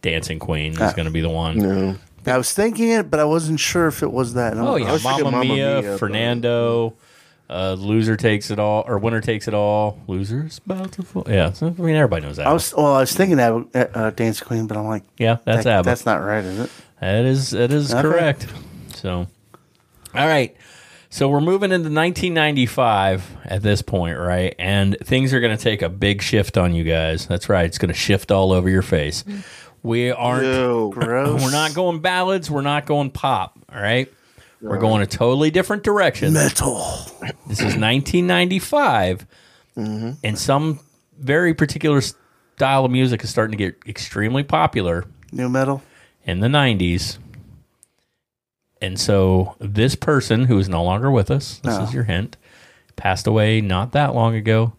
Dancing Queen ah. is going to be the one. No. I was thinking it, but I wasn't sure if it was that. Oh, yeah. Mamma Mia, Mia, Fernando, uh, Loser Takes It All, or Winner Takes It All. Loser's about to fall. Yeah. I mean, everybody knows that. I was, well, I was thinking that uh, Dance Queen, but I'm like, yeah, that's that, ABBA. That's not right, is it? That is, that is okay. correct. So, all right. So we're moving into nineteen ninety-five at this point, right? And things are going to take a big shift on you guys. That's right. It's going to shift all over your face. Mm-hmm. We aren't, Ew, gross. We're not going ballads. We're not going pop. All right. Yeah. We're going a totally different direction. Metal. This is nineteen ninety-five. Mm-hmm. And some very particular style of music is starting to get extremely popular. New metal. In the nineties. And so this person who is no longer with us, this oh. is your hint, passed away not that long ago,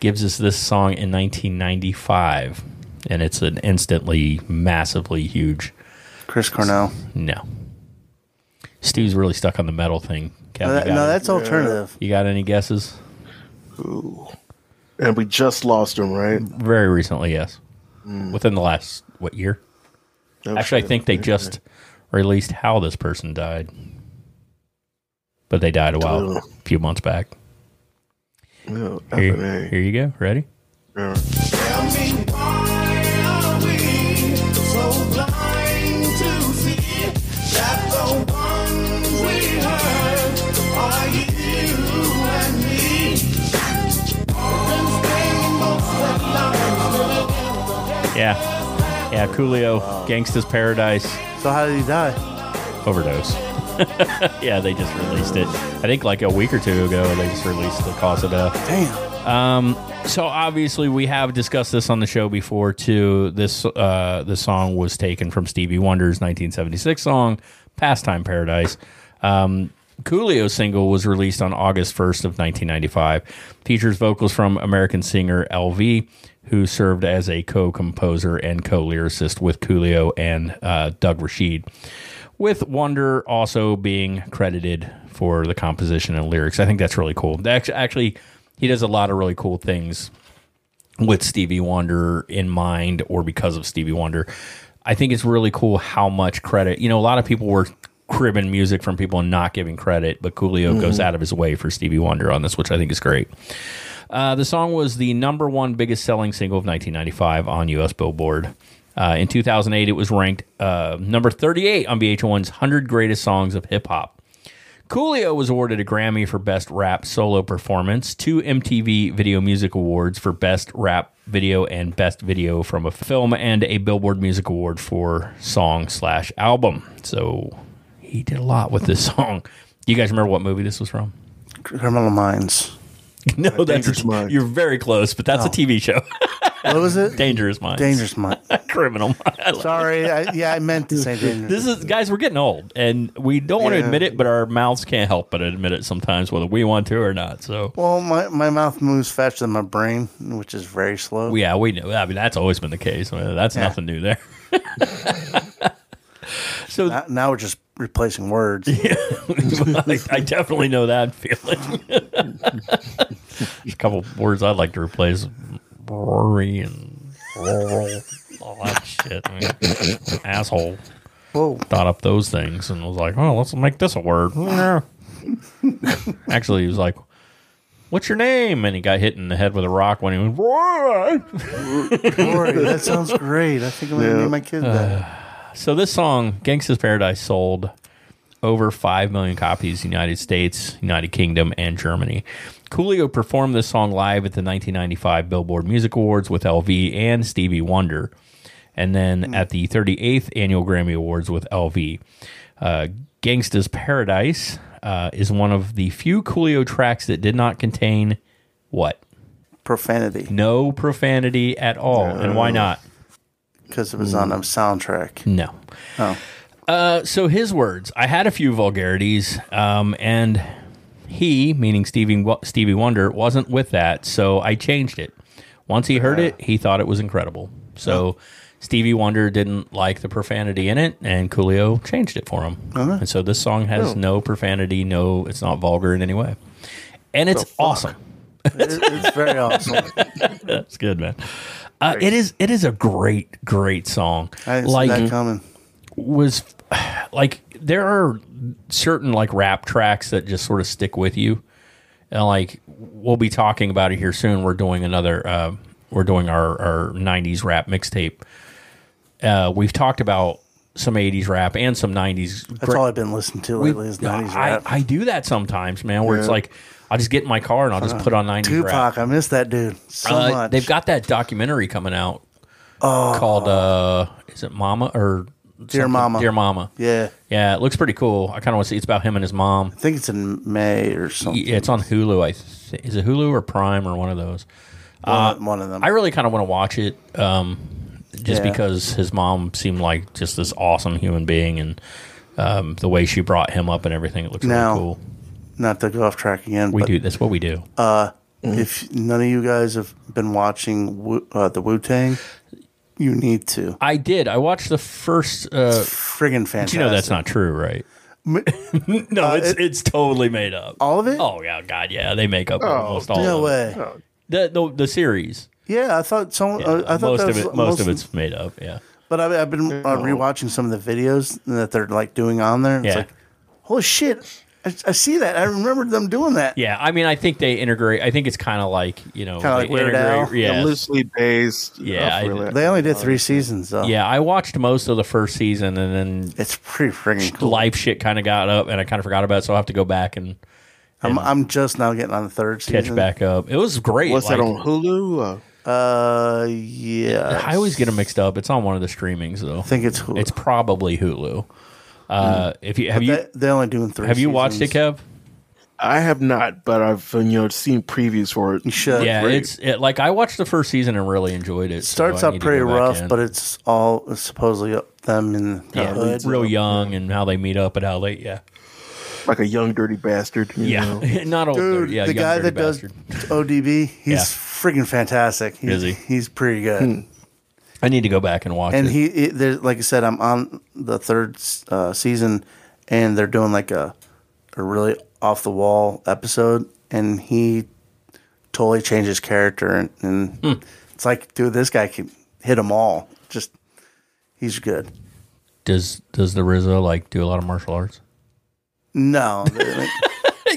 gives us this song in nineteen ninety-five. And it's an instantly, massively huge... Chris Cornell. No. Stu's really stuck on the metal thing. Kevin, no, that, no that's alternative. You got any guesses? Ooh. And we just lost him, right? Very recently, yes. Mm. Within the last, what, year? Oh, Actually, shit. I think they just released how this person died. But they died a while, few months back. No, here, here you go. Ready? Yeah. Tell me, why are we so blind to see that the ones we heard are you and me? Yeah. Yeah, Coolio, wow. Gangsta's Paradise. So how did he die? Overdose. Yeah, they just released it. I think like a week or two ago, they just released the cause of death. Damn. Um, so obviously, we have discussed this on the show before, too. This uh, the song was taken from Stevie Wonder's nineteen seventy-six song, Pastime Paradise. Um, Coolio's single was released on August first of nineteen ninety-five. Features vocals from American singer L V, who served as a co-composer and co-lyricist with Coolio and uh, Doug Rashid, with Wonder also being credited for the composition and lyrics. I think that's really cool. Actually, he does a lot of really cool things with Stevie Wonder in mind or because of Stevie Wonder. I think it's really cool how much credit... You know, a lot of people were cribbing music from people and not giving credit, but Coolio mm-hmm. goes out of his way for Stevie Wonder on this, which I think is great. Uh, the song was the number one biggest selling single of nineteen ninety-five on U S Billboard. Uh, in two thousand eight, it was ranked uh, number thirty-eight on V H one's one hundred Greatest Songs of Hip Hop. Coolio was awarded a Grammy for Best Rap Solo Performance, two M T V Video Music Awards for Best Rap Video and Best Video from a Film, and a Billboard Music Award for Song slash Album. So he did a lot with this song. Do you guys remember what movie this was from? Criminal Minds. No, that's a, you're very close, but that's oh. a T V show. What was it? Dangerous Minds. Dangerous Minds. Criminal Minds. Sorry, I, yeah, I meant to say dangerous. This is, guys, we're getting old, and we don't yeah. want to admit it, but our mouths can't help but admit it sometimes, whether we want to or not. So, well, my, my mouth moves faster than my brain, which is very slow. Yeah, we know. I mean, that's always been the case. That's yeah. nothing new there. So now, now we're just replacing words. Yeah. I, I definitely know that feeling. There's a couple words I'd like to replace. Rory and roll, all that shit. I mean, asshole. Whoa. Thought up those things and was like, oh, let's make this a word. Actually, he was like, what's your name? And he got hit in the head with a rock when he went, Rory. That sounds great. I think I'm going to name my kid that. Uh, so this song, Gangsta's Paradise, sold over five million copies in the United States, United Kingdom, and Germany. Coolio performed this song live at the nineteen ninety-five Billboard Music Awards with L V and Stevie Wonder, and then at the thirty-eighth Annual Grammy Awards with L V. Uh, Gangsta's Paradise uh, is one of the few Coolio tracks that did not contain what? Profanity. No profanity at all. No. And why not? Because it was on a soundtrack. No. Oh. Uh, so his words, I had a few vulgarities, um, and he, meaning Stevie, Stevie Wonder, wasn't with that, so I changed it. Once he heard it, he thought it was incredible. So Stevie Wonder didn't like the profanity in it, and Coolio changed it for him. Uh-huh. And so this song has cool. no profanity, no, it's not vulgar in any way. And it's oh, awesome. it, it's very awesome. That's good, man. Uh, it is It is a great, great song. I didn't like, see that coming. Was like there are certain like rap tracks that just sort of stick with you, and like we'll be talking about it here soon. We're doing another, uh, we're doing our, our nineties rap mixtape. Uh, we've talked about some eighties rap and some nineties. That's all I've been listening to lately is nineties rap. I, I do that sometimes, man, where yeah. it's like I'll just get in my car and I'll just uh, put on nineties Tupac, rap. Tupac, I miss that dude so uh, much. They've got that documentary coming out oh. called uh, is it Mama or Dear Something. Mama. Dear Mama. Yeah. Yeah, it looks pretty cool. I kind of want to see. It's about him and his mom. I think it's in May or something. Yeah, it's on Hulu. I th- Is it Hulu or Prime or one of those? One, uh, one of them. I really kind of want to watch it um, just yeah. because his mom seemed like just this awesome human being, and um, the way she brought him up and everything, it looks now, really cool. Not to go off track again. We but, do. That's what we do. Uh, mm. If none of you guys have been watching Wu- uh, the Wu-Tang... You need to. I did. I watched the first. Uh, it's friggin' fantastic. But you know that's not true, right? no, uh, it's it, it's totally made up. All of it? Oh yeah, God, yeah, they make up oh, almost all. No of way. It. Oh. The, the the series. Yeah, I thought some. Yeah, I thought most that was, of it. Most, most of it's made up. Yeah. But I, I've been uh, rewatching some of the videos that they're like doing on there. It's yeah. like, holy shit. I, I see that. I remember them doing that. Yeah, I mean, I think they integrate. I think it's kind of like, you know, kind of like Weird Al. Yeah, loosely based. Yeah, really. They only did three seasons, though. Yeah, I watched most of the first season, and then it's pretty friggin' cool. Life shit kind of got up, and I kind of forgot about it, so I will have to go back and. and I'm I'm just now getting on the third season. Catch back up. It was great. What's like, that on Hulu? Uh, Uh, yeah. I always get them mixed up. It's on one of the streamings, though. I think it's Hulu. It's probably Hulu. Uh, mm. If you have but you, they, they're only doing three. Have seasons. You watched it, Kev? I have not, but I've you know seen previews for it. You should. Yeah, great. it's it, like I watched the first season and really enjoyed it. It starts so out pretty rough, but it's all it's supposedly up them in the yeah, hood, real young, and how they meet up and how they yeah. Like a young dirty bastard. You yeah, know? Not old. Dude, dirty, yeah, the young, guy that bastard. Does O D B, he's yeah. freaking fantastic. He's, Is he? He's pretty good. Hmm. I need to go back and watch. And it. he, it, there's, like I said, I'm on the third uh, season, and they're doing like a a really off the wall episode, and he totally changed his character, and, and hmm. it's like, dude, this guy can hit them all. Just he's good. Does Does the R Z A like do a lot of martial arts? No, like,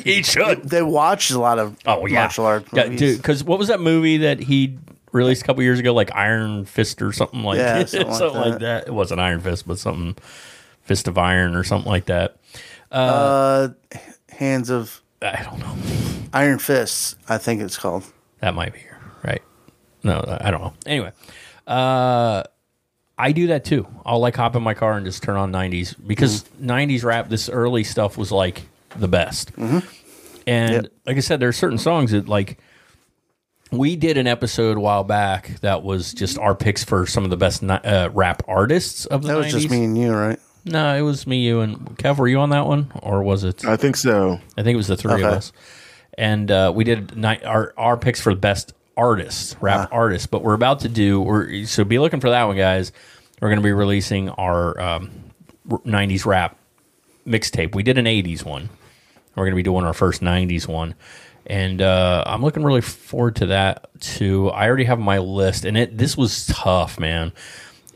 he should. They, they watch a lot of oh, yeah. martial arts movies. Yeah, dude, because what was that movie that he released a couple years ago, like Iron Fist or something like yeah, something, like, something that. like that? It wasn't Iron Fist, but something Fist of Iron or something like that. Uh, uh, hands of I don't know. Iron Fists, I think it's called. That might be right. No, I don't know. Anyway, uh. I do that too. I'll like hop in my car and just turn on nineties because mm-hmm. nineties rap, this early stuff was like the best. Mm-hmm. And yep. like I said, there are certain songs that like we did an episode a while back that was just our picks for some of the best uh, rap artists of the nineties. That was nineties. Just me and you, right? No, it was me, you, and Kev. Were you on that one or was it? I think so. I think it was the three okay. of us. And uh, we did ni- our, our picks for the best artists, rap ah. artists, but we're about to do, we're, so be looking for that one, guys. We're going to be releasing our um, nineties rap mixtape. We did an eighties one. We're going to be doing our first nineties one, and uh, I'm looking really forward to that, too. I already have my list, and it this was tough, man.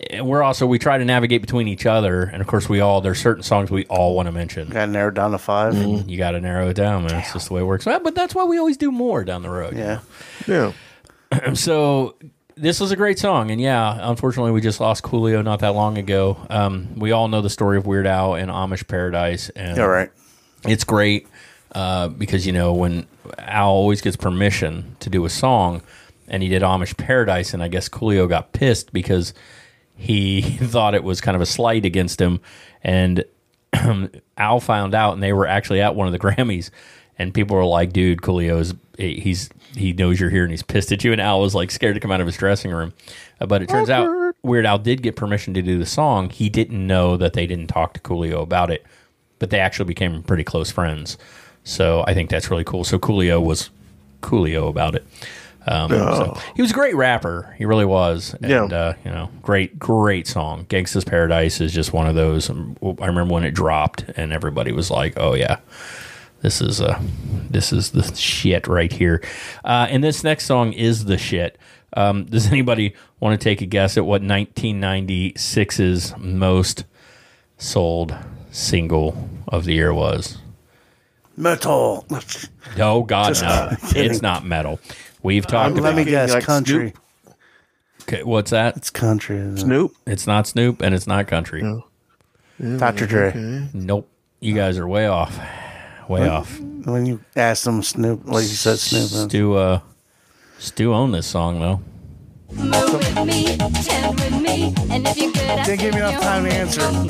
And we're also, we try to navigate between each other, and of course, we all, there's certain songs we all want to mention. Got to narrow it down to five. Mm-hmm. You got to narrow it down, man. Damn. It's just the way it works. But that's why we always do more down the road. Yeah. You know? Yeah. So this was a great song, and yeah, unfortunately, we just lost Coolio not that long ago. Um, we all know the story of Weird Al and Amish Paradise, and all right, it's great uh, because you know when Al always gets permission to do a song, and he did Amish Paradise, and I guess Coolio got pissed because he thought it was kind of a slight against him, and Al found out, and they were actually at one of the Grammys. And people were like, dude, Coolio is, he's, he knows you're here and he's pissed at you. And Al was like scared to come out of his dressing room. Uh, but it turns out Weird Al did get permission to do the song. He didn't know that they didn't talk to Coolio about it, but they actually became pretty close friends. So I think that's really cool. So Coolio was Coolio about it. Um, oh. so he was a great rapper. He really was. And, yeah. uh, you know, great, great song. Gangsta's Paradise is just one of those. I remember when it dropped and everybody was like, oh, yeah. This is uh, this is the shit right here. Uh, and this next song is the shit. Um, does anybody want to take a guess at what nineteen ninety-six's most sold single of the year was? Metal. No, God, Just no. Kidding. It's not metal. We've talked um, about it. Let me guess, like country. Snoop. Okay, what's that? It's country. Isn't it? Snoop. It's not Snoop, and it's not country. No. Yeah, Doctor Dre. Okay. Nope. You guys are way off. Way when, off. When you asked them, Snoop, like you said, Snoop. Huh? Stu, uh, Stu owned this song, though. Move with me, tell with me, and if you're good, I didn't give me enough time to answer. Did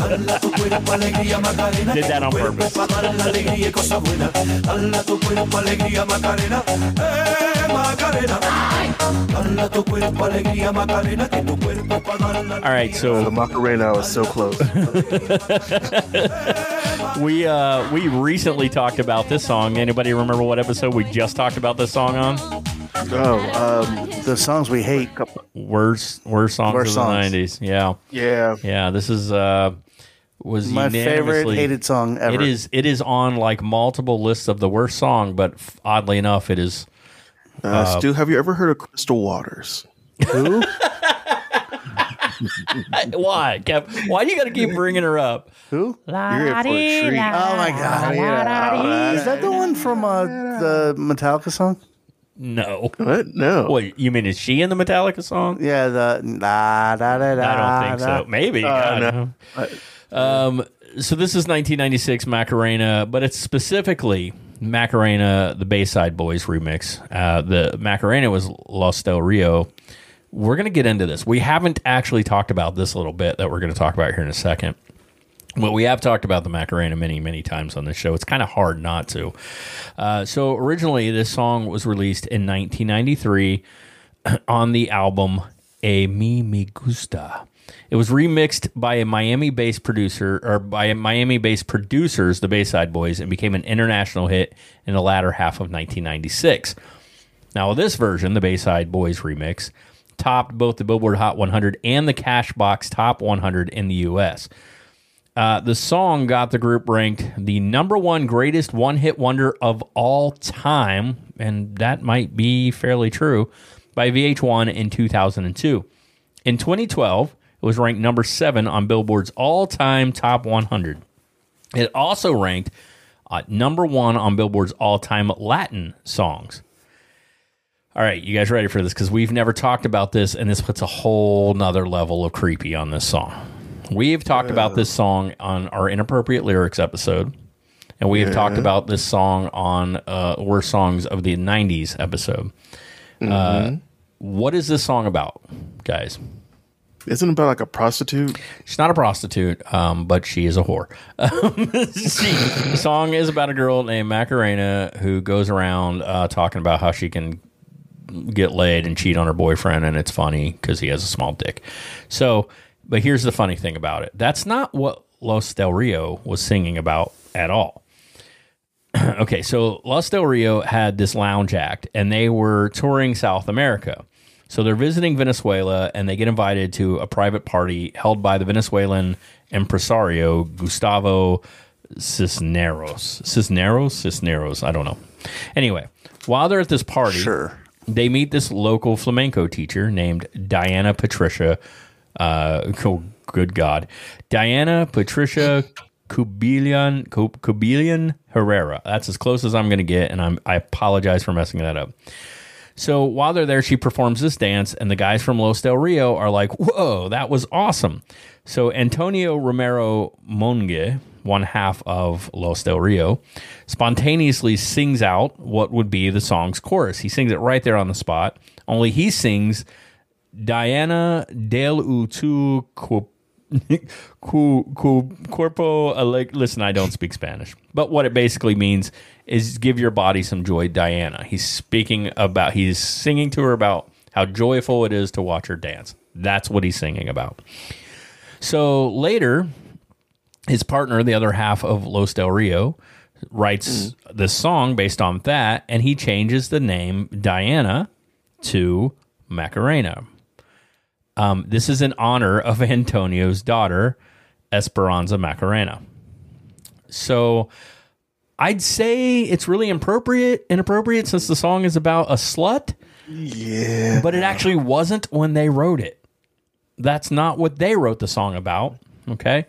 that on purpose. All right, so the Macarena was so close. we uh, we recently talked about this song. Anybody remember what episode we just talked about this song on? Oh, um, the songs we hate. Worst, worst songs worst of the songs. nineties. Yeah, yeah, yeah. This is uh, was my favorite hated song ever. It is. It is on like multiple lists of the worst song, but f- oddly enough, it is. Uh, uh, Stu, have you ever heard of Crystal Waters? Who? Why, Kev? Why do you got to keep bringing her up? Who? La, You're here for a treat. La, oh my God! La, la, la, Is that the one from uh, the Metallica song? No. What? No. Wait, you mean is she in the Metallica song? Yeah. The da da da. I don't think da, so. Maybe. Uh, I don't know. No. Um. So this is nineteen ninety-six Macarena, but it's specifically Macarena, the Bayside Boys remix. Uh, the Macarena was Los Del Rio. We're going to get into this. We haven't actually talked about this little bit that we're going to talk about here in a second. But we have talked about the Macarena many, many times on this show. It's kind of hard not to. Uh, so originally, this song was released in nineteen ninety-three on the album A Mi Me Gusta. It was remixed by a Miami-based producer, or by Miami-based producers, the Bayside Boys, and became an international hit in the latter half of nineteen ninety-six. Now, this version, the Bayside Boys remix, topped both the Billboard Hot one hundred and the Cashbox Top one hundred in the U S. Uh, the song got the group ranked the number one greatest one-hit wonder of all time, and that might be fairly true, by V H one in two thousand two. In twenty twelve... it was ranked number seven on Billboard's all-time top one hundred. It also ranked uh, number one on Billboard's all-time Latin songs. All right, you guys ready for this? Because we've never talked about this, and this puts a whole nother level of creepy on this song. We've talked yeah. about this song on our Inappropriate Lyrics episode, and we have yeah. talked about this song on uh, Worst Songs of the nineties episode. Mm-hmm. Uh, what is this song about, guys? Isn't it about like a prostitute? She's not a prostitute, um, but she is a whore. she, the song is about a girl named Macarena who goes around uh, talking about how she can get laid and cheat on her boyfriend, and it's funny because he has a small dick. So, but here's the funny thing about it. That's not what Los Del Rio was singing about at all. Okay, so Los Del Rio had this lounge act, and they were touring South America. So they're visiting Venezuela, and they get invited to a private party held by the Venezuelan impresario, Gustavo Cisneros. Cisneros? Cisneros, I don't know. Anyway, while they're at this party, sure. they meet this local flamenco teacher named Diana Patricia, uh, oh, good God, Diana Patricia Cubillian, Cubillian Herrera. That's as close as I'm going to get, and I'm, I apologize for messing that up. So while they're there, she performs this dance, and the guys from Los Del Rio are like, whoa, that was awesome. So Antonio Romero Monge, one half of Los Del Rio, spontaneously sings out what would be the song's chorus. He sings it right there on the spot, only he sings Diana del Utu Cup. Cuerpo, like, listen, I don't speak Spanish, but what it basically means is give your body some joy, Diana. He's speaking about, he's singing to her about how joyful it is to watch her dance. That's what he's singing about. So later, his partner, the other half of Los Del Rio, writes mm. this song based on that, and he changes the name Diana to Macarena. Um, this is in honor of Antonio's daughter, Esperanza Macarena. So I'd say it's really inappropriate, inappropriate since the song is about a slut. Yeah. But it actually wasn't when they wrote it. That's not what they wrote the song about, okay?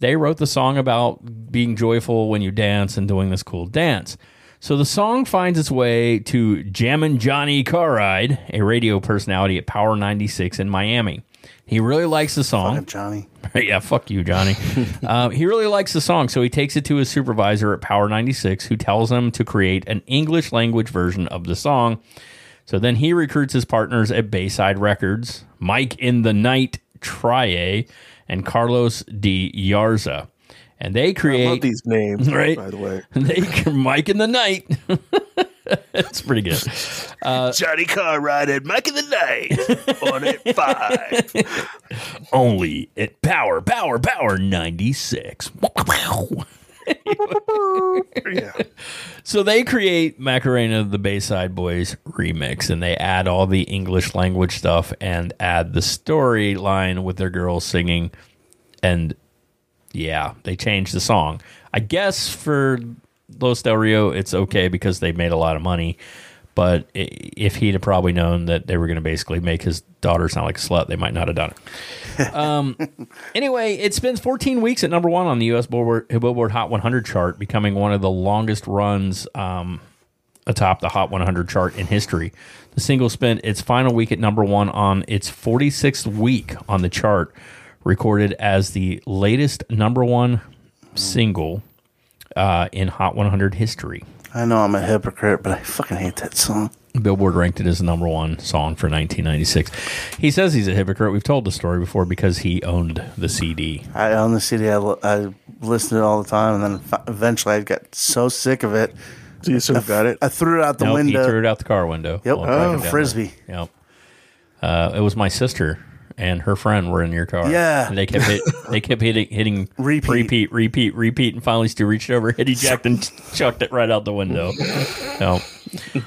They wrote the song about being joyful when you dance and doing this cool dance. So the song finds its way to Jammin' Johnny Carride, a radio personality at Power ninety-six in Miami. He really likes the song. Fuck Johnny. yeah, fuck you, Johnny. uh, he really likes the song, so he takes it to his supervisor at Power ninety-six, who tells him to create an English language version of the song. So then he recruits his partners at Bayside Records, Mike in the Night Trie, and Carlos de Yarza. And they create. I love these names, right? By the way, they Mike in the Night. That's pretty good. Uh, Johnny Carride and Mike in the Night on at five, only at Power, Power, Power ninety six. yeah. So they create Macarena, the Bayside Boys remix, and they add all the English language stuff and add the storyline with their girls singing and. Yeah, they changed the song. I guess for Los Del Rio, it's okay because they made a lot of money. But if he'd have probably known that they were going to basically make his daughter sound like a slut, they might not have done it. Um, anyway, it spends fourteen weeks at number one on the U S Billboard, Billboard Hot one hundred chart, becoming one of the longest runs um, atop the Hot one hundred chart in history. The single spent its final week at number one on its forty-sixth week on the chart, recorded as the latest number one single uh, in Hot one hundred history. I know I'm a hypocrite, but I fucking hate that song. Billboard ranked it as the number one song for nineteen ninety-six. He says he's a hypocrite. We've told the story before because he owned the C D. I owned the C D. I, I listened to it all the time, and then eventually I got so sick of it. So you still I, got it? I threw it out the nope, window. You threw it out the car window. Yep. Oh, Frisbee. There. Yep. Uh, it was my sister and her friend were in your car. Yeah. And they kept hit, they kept hitting, hitting repeat. repeat, repeat, repeat, and finally Stu reached over, hit eject, and chucked it right out the window. So,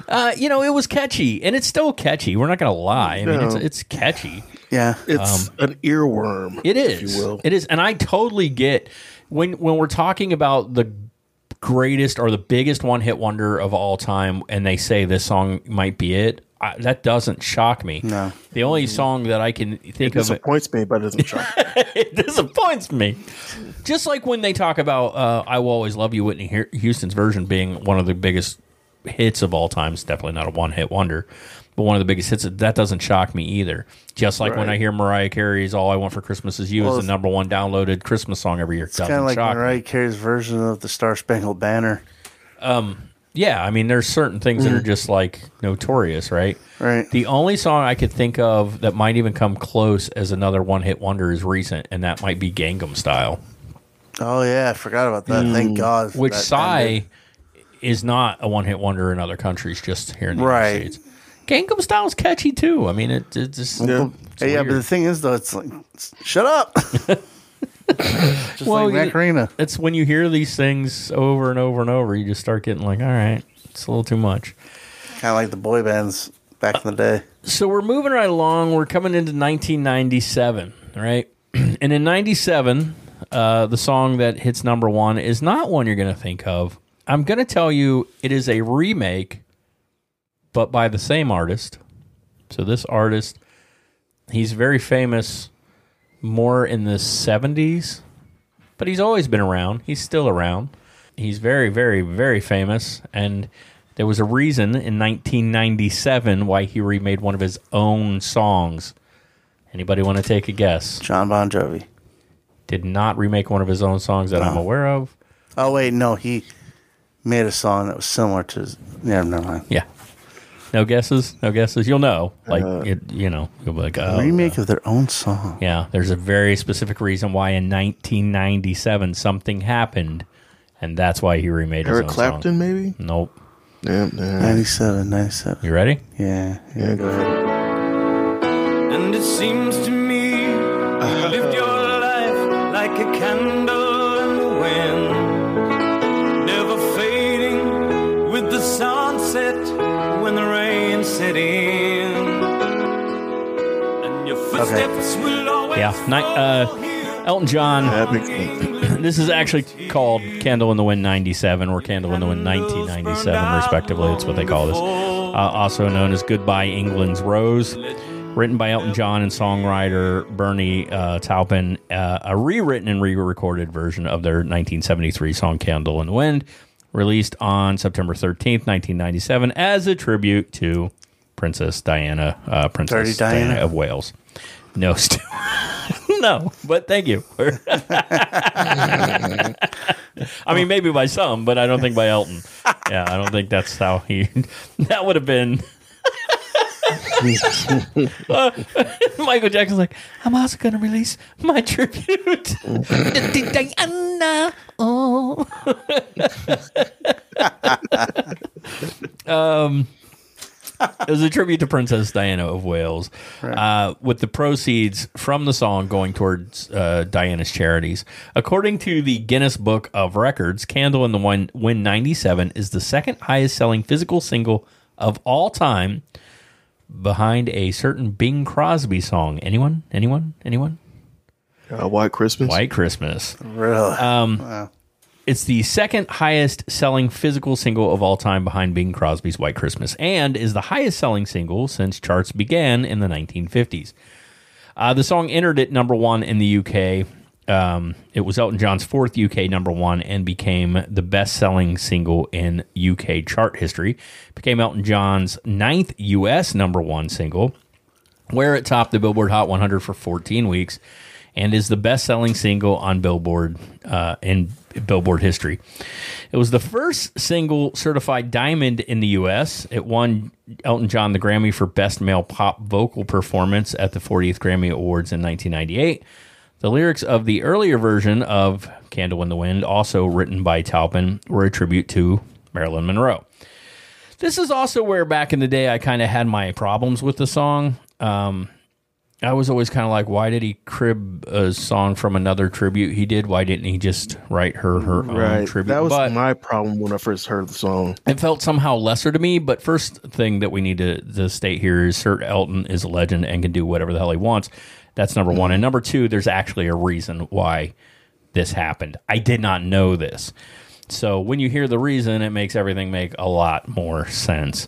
uh, you know, it was catchy, and it's still catchy. We're not going to lie. I no. mean, it's, it's catchy. Yeah. It's um, an earworm. It is. If you will. It is. And I totally get when when we're talking about the greatest or the biggest one-hit wonder of all time, and they say this song might be it. I, that doesn't shock me. No. The only song that I can think of... It disappoints of, me, but it doesn't shock me. It disappoints me. Just like when they talk about uh, I Will Always Love You, Whitney Houston's version being one of the biggest hits of all time. It's definitely not a one-hit wonder, but one of the biggest hits. That doesn't shock me either. Just like right. when I hear Mariah Carey's All I Want for Christmas Is You well, is the number one downloaded Christmas song every year. It's kind of like Mariah me. Carey's version of the Star Spangled Banner. Um... Yeah, I mean, there's certain things that are just, like, notorious, right? Right. The only song I could think of that might even come close as another one-hit wonder is recent, and that might be Gangnam Style. Oh, yeah, I forgot about that. Mm. Thank God. Which Psy is not a one-hit wonder in other countries, just here in the right. United States. Gangnam Style's catchy, too. I mean, it, it just, yeah. it's hey, yeah, but the thing is, though, it's like, shut up! Just well, like Macarena. It's when you hear these things over and over and over, you just start getting like, all right, it's a little too much. Kind of like the boy bands back uh, in the day. So we're moving right along. We're coming into nineteen ninety-seven, right? And in ninety-seven, uh, the song that hits number one is not one you're going to think of. I'm going to tell you it is a remake, but by the same artist. So this artist, he's very famous... more in the seventies, but he's always been around. He's still around. He's very, very, very famous, and there was a reason in nineteen ninety-seven why he remade one of his own songs. Anybody want to take a guess? John Bon Jovi. Did not remake one of his own songs that no. I'm aware of. Oh, wait, no. He made a song that was similar to his... Yeah, never mind. Yeah. No guesses? No guesses? You'll know. Like, uh, it, you know, you'll be like, oh. Remake uh, of their own song. Yeah. There's a very specific reason why in nineteen ninety-seven something happened, and that's why he remade Eric his own Clapton, song. Eric Clapton, maybe? Nope. Yeah, yeah. ninety-seven, ninety-seven. You ready? Yeah. Yeah, go ahead. And it seems to me you lived your life like a candle in the wind, never fading with the sunset. When the rain set in, and your footsteps okay. will always yeah, Ni- uh, Elton John. This is actually called "Candle in the Wind" ninety-seven or "Candle in the Wind" nineteen ninety-seven, respectively. That's what they call this. Uh, also known as "Goodbye England's Rose," written by Elton John and songwriter Bernie uh, Taupin. Uh, a rewritten and re-recorded version of their nineteen seventy-three song "Candle in the Wind." Released on September thirteenth, nineteen ninety-seven, as a tribute to Princess Diana, uh, Princess Diana. Diana of Wales. No, st- no, but thank you. I mean, maybe by some, but I don't think by Elton. Yeah, I don't think that's how he... That would have been... uh, Michael Jackson's like, I'm also going to release my tribute to Diana. Oh. um, it was a tribute to Princess Diana of Wales, uh, with the proceeds from the song going towards uh, Diana's charities. According to the Guinness Book of Records, Candle in the Wind ninety-seven is the second highest selling physical single of all time, behind a certain Bing Crosby song. Anyone? Anyone? Anyone? Uh, White Christmas? White Christmas. Really? Um, wow. It's the second highest selling physical single of all time behind Bing Crosby's White Christmas, and is the highest selling single since charts began in the nineteen fifties. Uh, the song entered at number one in the U K. Um, it was Elton John's fourth U K number one and became the best-selling single in U K chart history. It became Elton John's ninth U S number one single, where it topped the Billboard Hot one hundred for fourteen weeks, and is the best-selling single on Billboard uh, in Billboard history. It was the first single certified diamond in the U S. It won Elton John the Grammy for Best Male Pop Vocal Performance at the fortieth Grammy Awards in nineteen ninety-eight. The lyrics of the earlier version of Candle in the Wind, also written by Taupin, were a tribute to Marilyn Monroe. This is also where back in the day I kind of had my problems with the song. Um, I was always kind of like, why did he crib a song from another tribute he did? Why didn't he just write her her right. own tribute? That was but my problem when I first heard the song. It felt somehow lesser to me, but first thing that we need to, to state here is Sir Elton is a legend and can do whatever the hell he wants. That's number one. And number two, there's actually a reason why this happened. I did not know this. So when you hear the reason, it makes everything make a lot more sense.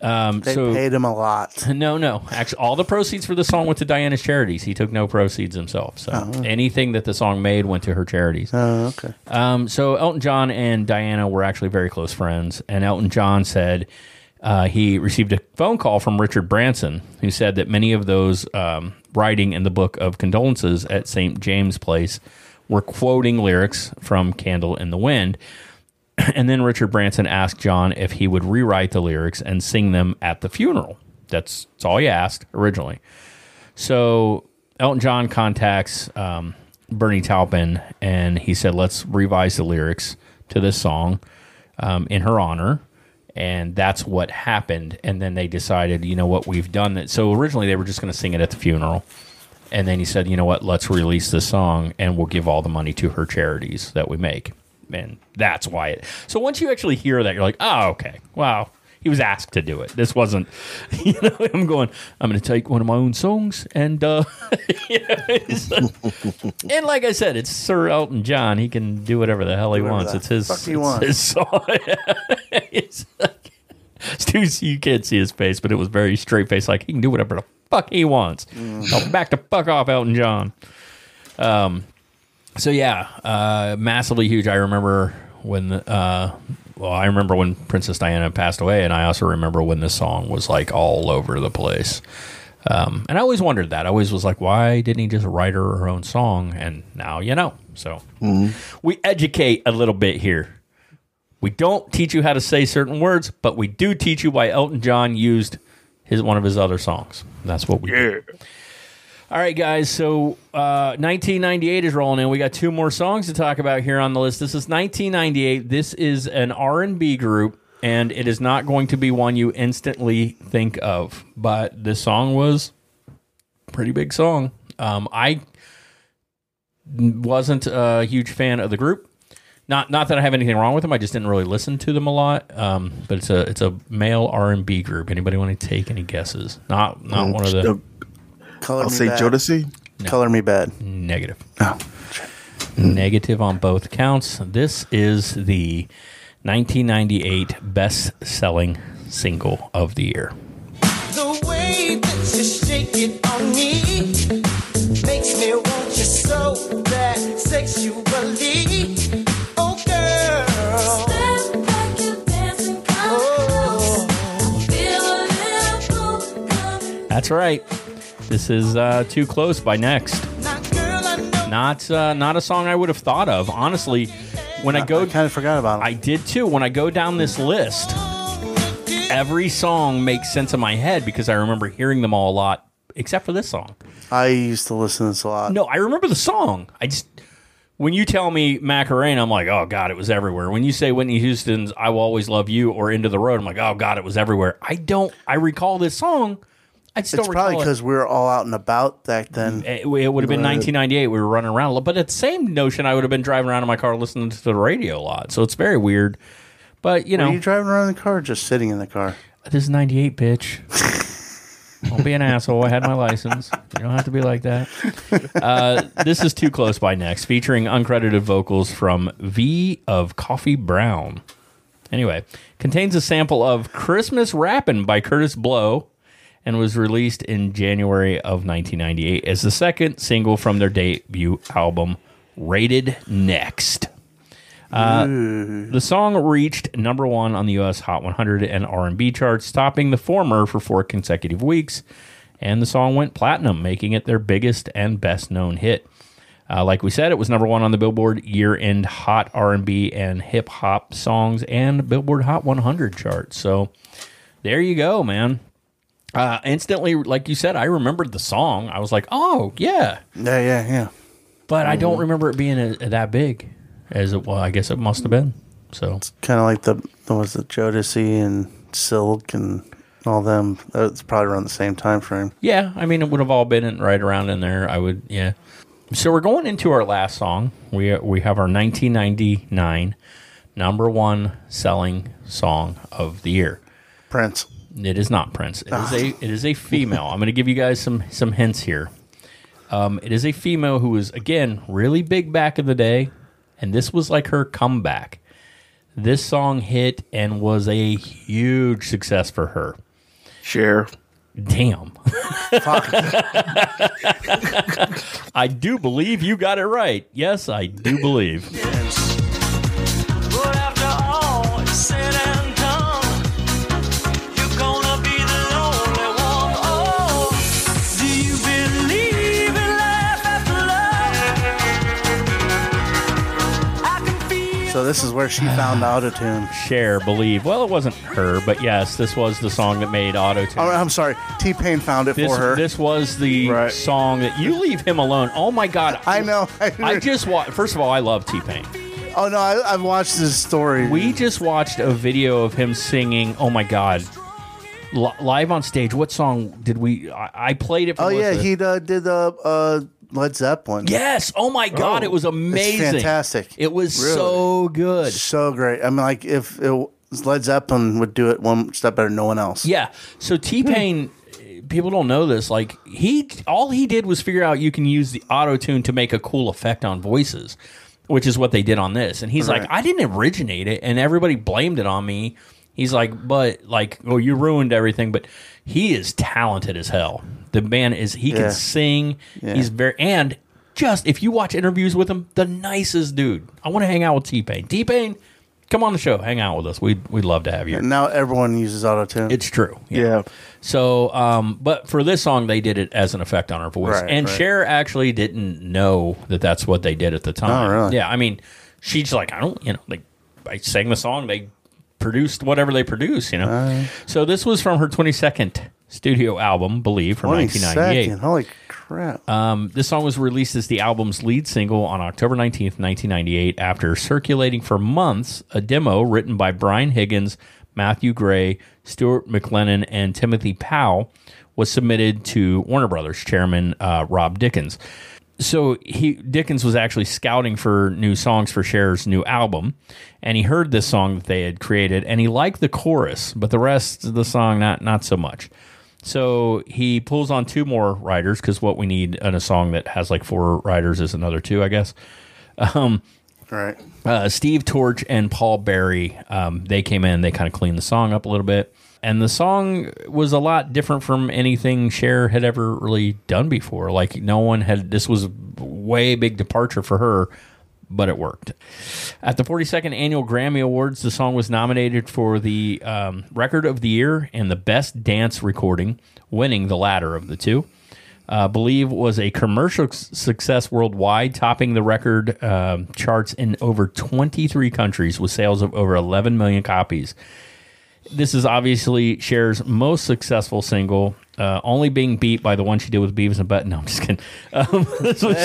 Um, they so, paid him a lot. No, no. Actually, all the proceeds for the song went to Diana's charities. He took no proceeds himself. So oh, okay. anything that the song made went to her charities. Oh, okay. Um, so Elton John and Diana were actually very close friends. And Elton John said uh, he received a phone call from Richard Branson, who said that many of those... Um, writing in the book of condolences at Saint James Place were quoting lyrics from Candle in the Wind. And then Richard Branson asked John if he would rewrite the lyrics and sing them at the funeral. That's, that's all he asked originally. So Elton John contacts um, Bernie Taupin, and he said, let's revise the lyrics to this song um, in her honor. And that's what happened. And then they decided, you know what, we've done that. So originally they were just going to sing it at the funeral. And then he said, you know what, let's release this song and we'll give all the money to her charities that we make. And that's why it. So once you actually hear that, you're like, oh, okay. Wow. He was asked to do it. This wasn't, you know, I'm going, I'm going to take one of my own songs. And, uh, you know, and like I said, it's Sir Elton John. He can do whatever the hell he whatever wants. It's his, fuck he wants. His song. It's like, you can't see his face, but it was very straight face. Like, he can do whatever the fuck he wants. Mm. Now back the fuck off, Elton John. Um, so yeah, uh, massively huge. I remember when, the, uh, Well, I remember when Princess Diana passed away, and I also remember when this song was like all over the place. Um, and I always wondered that. I always was like, why didn't he just write her her own song? And now you know. So mm-hmm. we educate a little bit here. We don't teach you how to say certain words, but we do teach you why Elton John used his one of his other songs. That's what we yeah. do. All right, guys, so uh, nineteen ninety-eight is rolling in. We got two more songs to talk about here on the list. This is nineteen ninety-eight. This is an R and B group, and it is not going to be one you instantly think of, but this song was a pretty big song. Um, I wasn't a huge fan of the group. Not not that I have anything wrong with them. I just didn't really listen to them a lot. Um, but it's a it's a male R and B group. Anybody want to take any guesses? Not not um, one of the... Color I'll say bad. Jodeci. No. Color Me Bad. Negative. Oh. Negative on both counts. This is the nineteen ninety-eight best-selling single of the year. The way that you shake it on me makes me want you so bad sexually. Oh, girl. Step back and dance and come oh. close. Feel a little come. That's right. This is uh, Too Close by Next. Not uh, not a song I would have thought of, honestly. When I, I go, I kind of forgot about it. I did too. When I go down this list, every song makes sense in my head because I remember hearing them all a lot, except for this song. I used to listen to this a lot. No, I remember the song. I just when you tell me Macarena, I'm like, oh God, it was everywhere. When you say Whitney Houston's "I Will Always Love You" or "Into the Road," I'm like, oh God, it was everywhere. I don't. I recall this song. I just it's don't probably because it. we were all out and about back then. It, it would have been nineteen ninety-eight. We were running around a lot. But at the same notion, I would have been driving around in my car listening to the radio a lot. So it's very weird. But, you know. Were you driving around in the car or just sitting in the car? This is ninety-eight, bitch. Don't be an asshole. I had my license. You don't have to be like that. Uh, this is Too Close by Next, featuring uncredited vocals from V of Coffee Brown. Anyway, contains a sample of Christmas Rappin' by Curtis Blow and was released in January of nineteen ninety-eight as the second single from their debut album, Rated Next. Uh, the song reached number one on the U S Hot one hundred and R and B charts, topping the former for four consecutive weeks, and the song went platinum, making it their biggest and best-known hit. Uh, like we said, it was number one on the Billboard year-end Hot R and B and Hip-Hop Songs and Billboard Hot one hundred charts. So there you go, man. Uh, instantly, like you said, I remembered the song. I was like, oh, yeah. Yeah, yeah, yeah. But mm-hmm. I don't remember it being a, a, that big. As it, well, I guess it must have been. So it's kind of like the, the was it Jodeci and Silk and all them. It's probably around the same time frame. Yeah, I mean it would have all been in, right around in there. I would, yeah. So we're going into our last song. We we have our nineteen ninety-nine number one selling song of the year. Prince. It is not Prince. It is a it is a female. I'm going to give you guys some some hints here. Um, it is a female who was again really big back in the day. And this was like her comeback. This song hit and was a huge success for her. Cher. Damn. Fuck. I do believe you got it right. Yes, I do believe. Yes. But after all, it's said and done. You're gonna be the lonely one. Oh, do you believe in life after love? I can feel. So this is where she found autotune. Cher, believe. Well, it wasn't her, but yes, this was the song that made autotune. Oh, I'm sorry. T-Pain found it this, for her. This was the right. song that you leave him alone. Oh my God. I know. I, I just wa- First of all, I love T-Pain. Oh, no, I, I've watched his story. We just watched a video of him singing, oh, my God, L- live on stage. What song did we... I, I played it for Oh, Melissa. Yeah, he uh, did uh, uh, Led Zeppelin. Yes! Oh, my God, oh, it was amazing. It's fantastic. It was really. so good. So great. I mean, like, if it, Led Zeppelin would do it one step better than no one else. Yeah, so T-Pain... People don't know this. Like he, all he did was figure out you can use the auto-tune to make a cool effect on voices, which is what they did on this. And he's right. like, I didn't originate it, and everybody blamed it on me. He's like, but like, oh, you ruined everything. But he is talented as hell. The man is. He yeah. can sing. Yeah. He's very and just if you watch interviews with him, the nicest dude. I want to hang out with T-Pain. T-Pain, come on the show, hang out with us. We'd we'd love to have you. Now everyone uses auto-tune. It's true. Yeah. yeah. So, um, but for this song, they did it as an effect on her voice. Right, and right. Cher actually didn't know that that's what they did at the time. Oh, really? Yeah. I mean, she's like, I don't, you know, like I sang the song. They produced whatever they produce, you know. Uh, so this was from her twenty-second studio album, Believe, from nineteen ninety-eight. Holy crap. Um, this song was released as the album's lead single on October nineteenth, nineteen ninety-eight, after circulating for months a demo written by Brian Higgins, Matthew Gray, Stuart McLennan, and Timothy Powell was submitted to Warner Brothers chairman uh, Rob Dickens. So he Dickens was actually scouting for new songs for Cher's new album, and he heard this song that they had created, and he liked the chorus, but the rest of the song, not not so much. So he pulls on two more writers, because what we need in a song that has like four writers is another two, I guess. Um, All right. Uh, Steve Torch and Paul Berry, um, they came in, they kind of cleaned the song up a little bit. And the song was a lot different from anything Cher had ever really done before. Like, no one had, this was a way big departure for her, but it worked. At the forty-second Annual Grammy Awards, the song was nominated for the um, Record of the Year and the Best Dance Recording, winning the latter of the two. Uh, Believe was a commercial success worldwide, topping the record uh, charts in over twenty-three countries with sales of over eleven million copies. This is obviously Cher's most successful single, uh, only being beat by the one she did with Beavis and Butthead. No, I'm just kidding. Um, this, was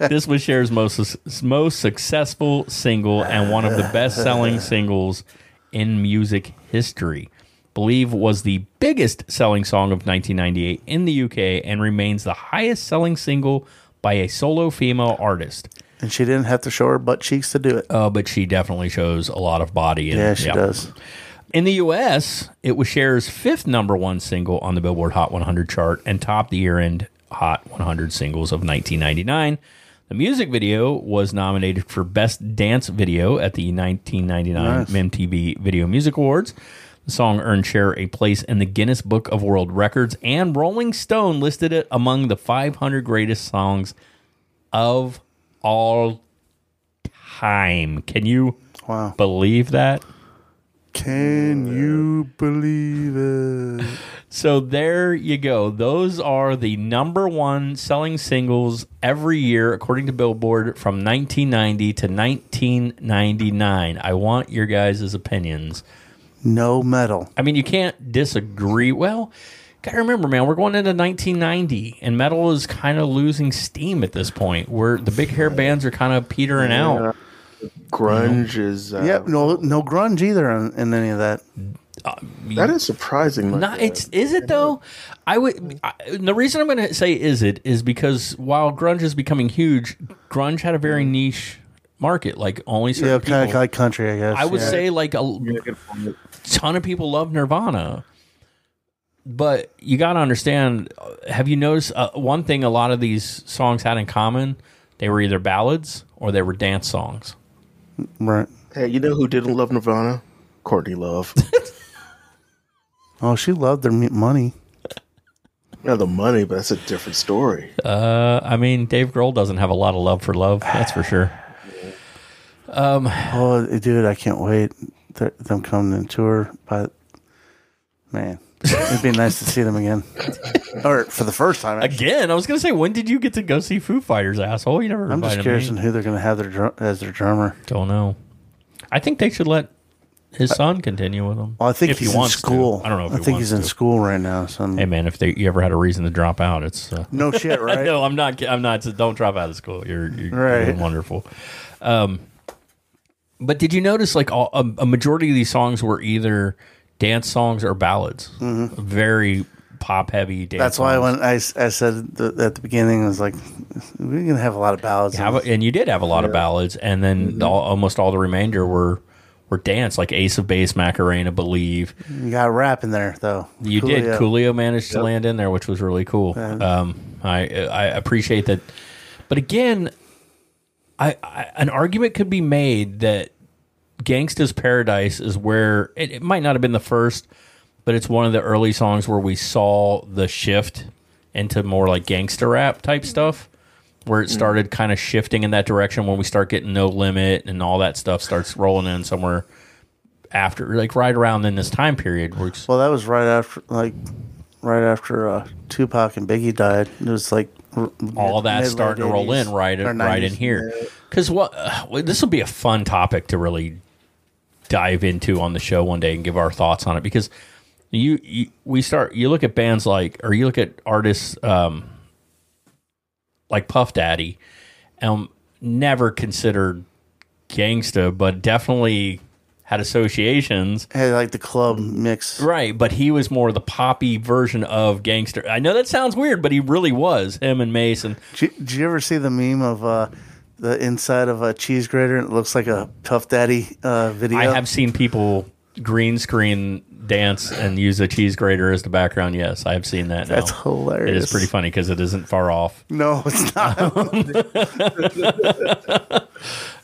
she, this was Cher's most most successful single and one of the best-selling singles in music history. Believe was the biggest-selling song of nineteen ninety-eight in the U K and remains the highest-selling single by a solo female artist. And she didn't have to show her butt cheeks to do it. Oh, uh, but she definitely shows a lot of body. And, yeah, she yeah. does. In the U S, it was Cher's fifth number one single on the Billboard Hot one hundred chart and topped the year-end Hot one hundred singles of nineteen ninety-nine. The music video was nominated for Best Dance Video at the nineteen ninety-nine nice. M T V Video Music Awards. The song earned Cher a place in the Guinness Book of World Records, and Rolling Stone listed it among the five hundred greatest songs of all time. Can you wow. believe that? Can you believe it? So there you go. Those are the number one selling singles every year, according to Billboard, from nineteen ninety to nineteen ninety-nine. I want your guys' opinions. No metal. I mean, you can't disagree. Well, gotta remember, man, we're going into nineteen ninety, and metal is kind of losing steam at this point. Where the big hair bands are kind of petering yeah. out. Grunge mm-hmm. is... Uh, yep, no no grunge either in, in any of that. Uh, that is surprising. Not, it's, is it, though? I would. I, the reason I'm going to say is it is because while grunge is becoming huge, grunge had a very niche market. Like, only certain yeah, people... Yeah, kind of like country, I guess. I would yeah. say, like, a yeah, ton of people love Nirvana. But you got to understand, have you noticed uh, one thing a lot of these songs had in common? They were either ballads or they were dance songs. Right. Hey, you know who didn't love Nirvana? Courtney Love. Oh, she loved their money. Yeah, the money, but that's a different story. Uh, I mean, Dave Grohl doesn't have a lot of love for love, that's for sure. Um, oh, dude, I can't wait. They're, them coming on tour, but man, it'd be nice to see them again, or for the first time actually. Again. I was gonna say, when did you get to go see Foo Fighters, asshole? You never. I'm just curious on who they're gonna have their drum- as their drummer. Don't know. I think they should let his son continue with them. Well, I think if he's he wants in school. To. I don't know. If I he think wants he's in to. School right now. So I'm... Hey, man, if they, you ever had a reason to drop out, it's uh... no shit, right? No, I'm not. I'm not. Don't drop out of school. You're, you're, right. you're wonderful. Um, but did you notice, like, all, a, a majority of these songs were either dance songs or ballads? Mm-hmm. Very pop heavy dance. That's why songs. When I, I said the, at the beginning, I was like, we're going to have a lot of ballads. Yeah, and you did have a lot yeah. of ballads. And then mm-hmm. the, almost all the remainder were were dance, like Ace of Base, Macarena, Believe. You got a rap in there, though. You Coolio. did. Coolio managed yep. to land in there, which was really cool. And, um, I, I appreciate that. But again, I, I an argument could be made that Gangsta's Paradise is where it, it might not have been the first, but it's one of the early songs where we saw the shift into more like gangster rap type stuff, where it started kind of shifting in that direction when we start getting No Limit and all that stuff starts rolling in somewhere after, like right around in this time period. Where well, that was right after, like right after uh, Tupac and Biggie died. It was like all that's starting to roll in right, right in here. Because what uh, this will be a fun topic to really dive into on the show one day and give our thoughts on it. Because you, you we start you look at bands like, or you look at artists um, like Puff Daddy, um, never considered gangsta, but definitely had associations. Hey, like the club mix. Right, but he was more the poppy version of gangster. I know that sounds weird, but he really was, him and Mason. Did you, did you ever see the meme of uh, the inside of a cheese grater and it looks like a Puff Daddy uh, video? I have seen people green screen dance and use a cheese grater as the background. Yes, I've seen that now. That's hilarious. It is pretty funny because it isn't far off. No, it's not. Um,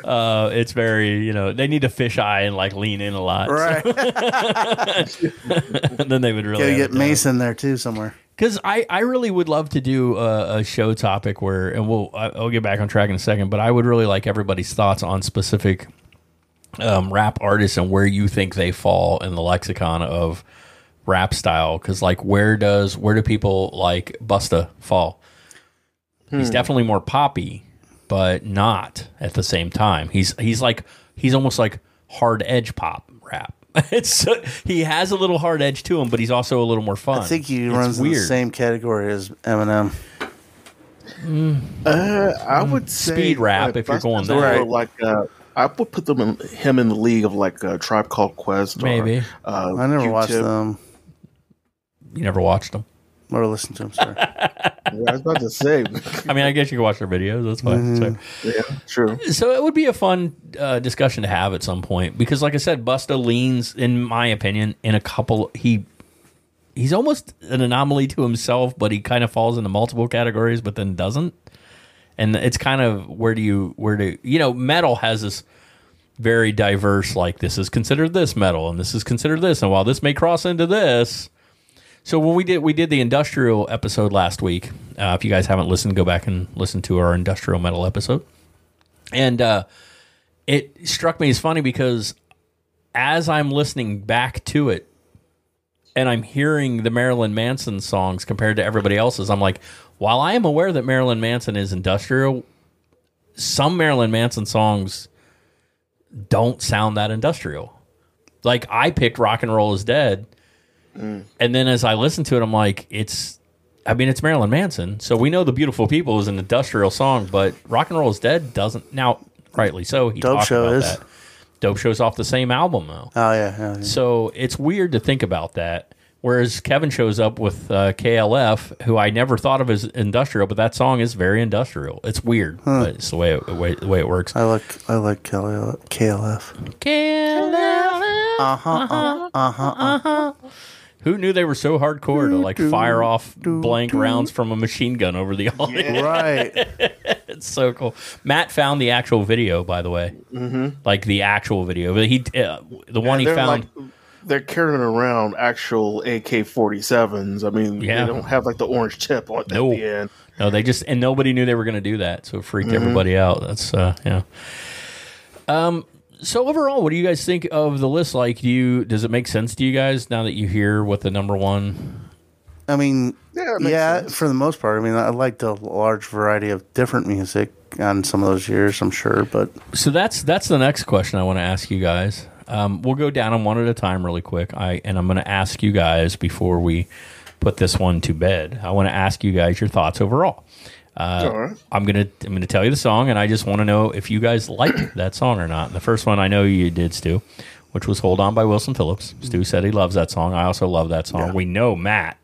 Uh, it's very, you know, they need to fish eye and like lean in a lot. Right. So. Then they would really get Mason there too somewhere. Because I, I really would love to do a, a show topic where, and we'll I'll get back on track in a second, but I would really like everybody's thoughts on specific um, rap artists and where you think they fall in the lexicon of rap style. Because like, where does where do people like Busta fall? Hmm. He's definitely more poppy, but not at the same time. He's he's like he's almost like hard edge pop rap. It's so, he has a little hard edge to him, but he's also a little more fun. I think he it's runs weird. in the same category as Eminem. Mm. Uh, I would say speed rap, like, if you're going there. Right. Like uh, I would put them in, him in the league of like a Tribe Called Quest. Maybe or, uh, I never Q-tip. watched them. You never watched them or listened to them. Sorry. Yeah, I was about to say. I mean, I guess you can watch their videos. That's fine. Mm-hmm. So. Yeah, true. So it would be a fun uh, discussion to have at some point because, like I said, Busta leans, in my opinion, in a couple. He he's almost an anomaly to himself, but he kind of falls into multiple categories, but then doesn't. And it's kind of where do you where do you know? Metal has this very diverse. Like this is considered this metal, and this is considered this, and while this may cross into this. So when we did we did the industrial episode last week, uh, if you guys haven't listened, go back and listen to our industrial metal episode. And uh, it struck me as funny because as I'm listening back to it, and I'm hearing the Marilyn Manson songs compared to everybody else's, I'm like, while I am aware that Marilyn Manson is industrial, some Marilyn Manson songs don't sound that industrial. Like I picked Rock and Roll is Dead. Mm. And then as I listen to it, I'm like, it's, I mean, it's Marilyn Manson. So we know The Beautiful People is an industrial song, but Rock and Roll is Dead doesn't. Now, rightly so, he Dope talked show about is. that. Dope Show's off the same album, though. Oh, yeah, yeah, yeah. So it's weird to think about that. Whereas Kevin shows up with uh, K L F, who I never thought of as industrial, but that song is very industrial. It's weird, huh. but it's the way it, the way, the way it works. I like I like K L F. K L F. Uh-huh, uh-huh, uh-huh, uh-huh. Who knew they were so hardcore to like fire off blank rounds from a machine gun over the audience? Yeah, right. It's so cool. Matt found the actual video, by the way. Mm-hmm. Like the actual video. He, uh, the yeah, one he found. Like, they're carrying around actual A K forty-sevens. I mean, yeah. They don't have like the orange tip on no. at the end. No, they just, and nobody knew they were going to do that. So it freaked mm-hmm. everybody out. That's, uh, yeah. Um, So overall, what do you guys think of the list? Like, do you does it make sense to you guys now that you hear what the number one? I mean, yeah, yeah for the most part. I mean, I liked a large variety of different music on some of those years, I'm sure. But so that's that's the next question I want to ask you guys. Um, we'll go down them one at a time really quick. I and I'm going to ask you guys before we put this one to bed. I want to ask you guys your thoughts overall. Uh, right. I'm gonna I'm gonna tell you the song, and I just want to know if you guys like that song or not. And the first one I know you did, Stu, which was "Hold On" by Wilson Phillips. Mm-hmm. Stu said he loves that song. I also love that song. Yeah. We know Matt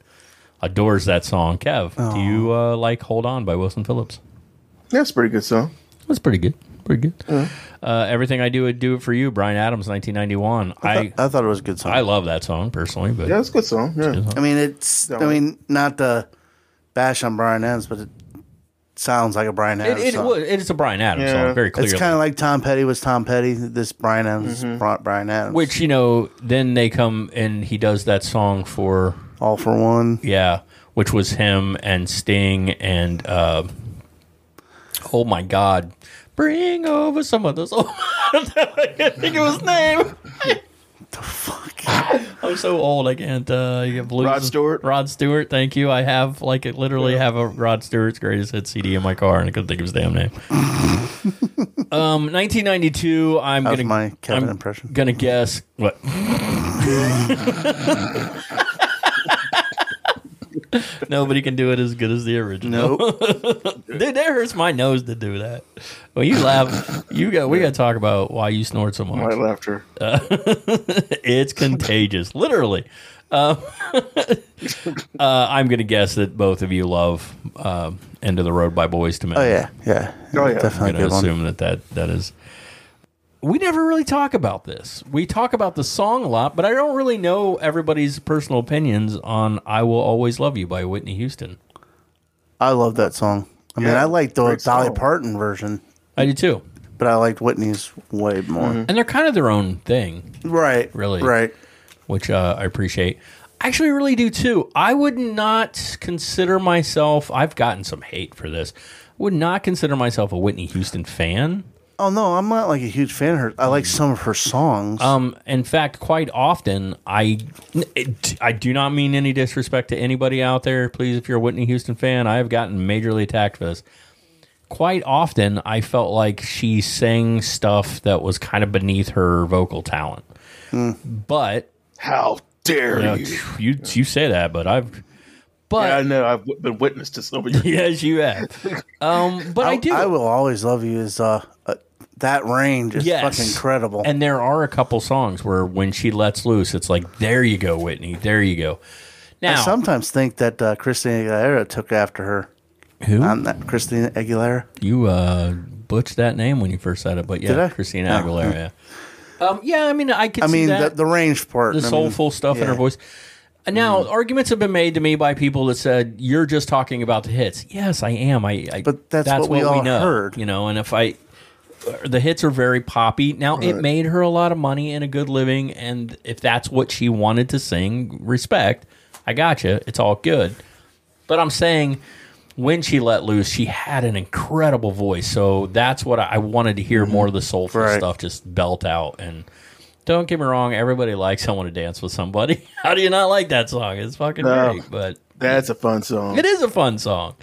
adores that song. Kev, oh. do you uh, like "Hold On" by Wilson Phillips? That's a pretty good song. That's pretty good. Pretty good. Yeah. Uh, Everything I Do, I'd Do It For You, Bryan Adams, nineteen ninety-one. I thought, I, I thought it was a good song. I love that song personally. But yeah, it's a good song. Yeah. Good song. I mean, it's I mean not to bash on Bryan Adams, but it, sounds like a Bryan Adams it, it, song. It, it's a Bryan Adams yeah. song, very clearly. It's kind of like Tom Petty was Tom Petty. This Bryan Adams mm-hmm. brought Bryan Adams. Which, you know, then they come and he does that song for... All for One. Yeah, which was him and Sting and... Uh, oh, my God. Bring over some of those... Oh, I can't think of his name. The fuck? I'm so old. I can't. Uh, you get blues. Rod Stewart. Rod Stewart. Thank you. I have like it. Literally yeah. have a Rod Stewart's Greatest Hits C D in my car, and I couldn't think of his damn name. um, nineteen ninety-two. I'm That's gonna. My Kevin I'm impression. Gonna guess what. Nobody can do it as good as the original. Nope. Dude, that hurts my nose to do that. Well, you laugh. You got. We got to talk about why you snort so much. My laughter. Uh, it's contagious, literally. Uh, uh, I'm going to guess that both of you love uh, "End of the Road" by Boyz two Men. Oh yeah, yeah. Oh yeah. Definitely. I'm going to assume one. that that that is. We never really talk about this. We talk about the song a lot, but I don't really know everybody's personal opinions on "I Will Always Love You" by Whitney Houston. I love that song. I yeah, mean, I like the Dolly Parton version. I do too. But I liked Whitney's way more. Mm-hmm. And they're kind of their own thing. Right. Really. Right. Which uh, I appreciate. I actually really do too. I would not consider myself, I've gotten some hate for this, would not consider myself a Whitney Houston fan. Oh, no, I'm not like a huge fan of her. I like some of her songs. Um, in fact, quite often, I it, I do not mean any disrespect to anybody out there. Please, if you're a Whitney Houston fan, I have gotten majorly attacked for this. Quite often, I felt like she sang stuff that was kind of beneath her vocal talent. Mm. But... How dare you, know, you? You you say that, but I've... But, yeah, I know. I've been witness to some of your... Yes, you have. Um, but I, I do... I Will Always Love You is... Uh, uh, that range is yes. fucking incredible. And there are a couple songs where when she lets loose, it's like, there you go, Whitney. There you go. Now, I sometimes think that uh, Christina Aguilera took after her. Who? I'm not Christina Aguilera. You uh, butched that name when you first said it, but yeah, Christina no. Aguilera. Yeah. Um, yeah, I mean, I can. I mean, see that. The, the range part, the soulful I mean, stuff yeah. in her voice. Now, mm. arguments have been made to me by people that said you're just talking about the hits. Yes, I am. I. I but that's, that's what, what we all we know, heard, you know. And if I, the hits are very poppy. Now, right. It made her a lot of money and a good living, and if that's what she wanted to sing, respect. I gotcha. It's all good. But I'm saying, when she let loose, she had an incredible voice. So that's what I, I wanted to hear more of the soulful right. stuff just belt out. And don't get me wrong, everybody likes I Want to Dance with Somebody. How do you not like that song? It's fucking no, great. But that's a fun song. It is a fun song.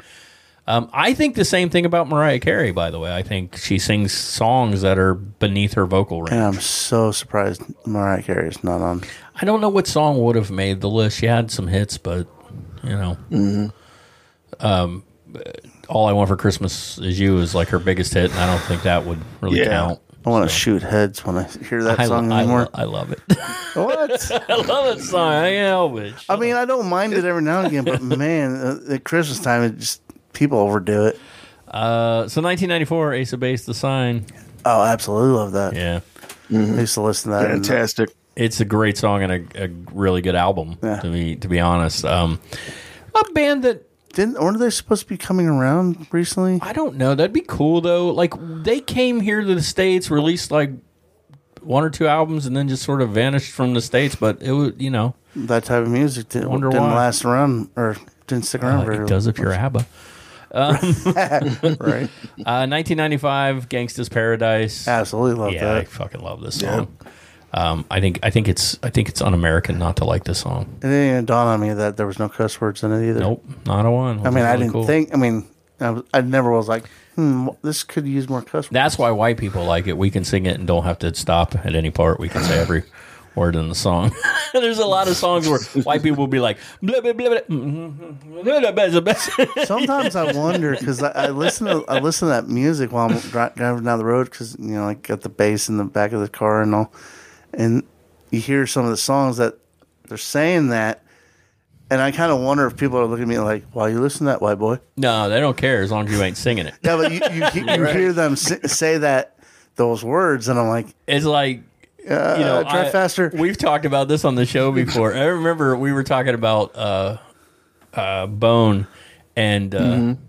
Um, I think the same thing about Mariah Carey, by the way. I think she sings songs that are beneath her vocal range. And I'm so surprised Mariah Carey is not on. I don't know what song would have made the list. She had some hits, but, you know. Mm-hmm. Um, All I Want for Christmas Is You is like her biggest hit, and I don't think that would really yeah. count. I want to so. shoot heads when I hear that I song I anymore. Lo- I love it. What? I love that song. I can't help it. Shut I mean, up. I don't mind it every now and again, but man, uh, at Christmas time, it just people overdo it. Uh, so nineteen ninety-four, Ace of Base, The Sign. Oh, I absolutely love that. Yeah, mm-hmm. I used to listen to that. Fantastic. And, uh, it's a great song and a, a really good album. Yeah. To be to be honest, um, a band that. Didn't aren't they supposed to be coming around recently? I don't know. That'd be cool though. Like they came here to the States, released like one or two albums, and then just sort of vanished from the States. But it would, you know, that type of music didn't, didn't last around or didn't stick around. Uh, very it does if you're ABBA, um, right? Uh, nineteen ninety-five, Gangsta's Paradise. Absolutely love yeah, that. I fucking love this song. Yeah. Um, I think I think it's I think it's un-American not to like this song. It didn't even dawn on me that there was no cuss words in it either. Nope, not a one. I mean, really I didn't cool. think. I mean, I, was, I never was like, hmm, this could use more cuss words. That's why white people like it. We can sing it and don't have to stop at any part. We can say every word in the song. There's a lot of songs where white people will be like, blah, blah, blah, blah, blah, blah, blah. Sometimes I wonder because I, I listen to I listen to that music while I'm driving down the road because you know I got the bass in the back of the car and all. And you hear some of the songs that they're saying that, and I kind of wonder if people are looking at me like, "Why you listen to that, white boy?" No, they don't care as long as you ain't singing it. Yeah, but you, you, you, you right. hear them say that those words, and I'm like, it's like, uh, you know, drive I, faster. We've talked about this on the show before. I remember we were talking about uh, uh, Bone and. Uh, mm-hmm.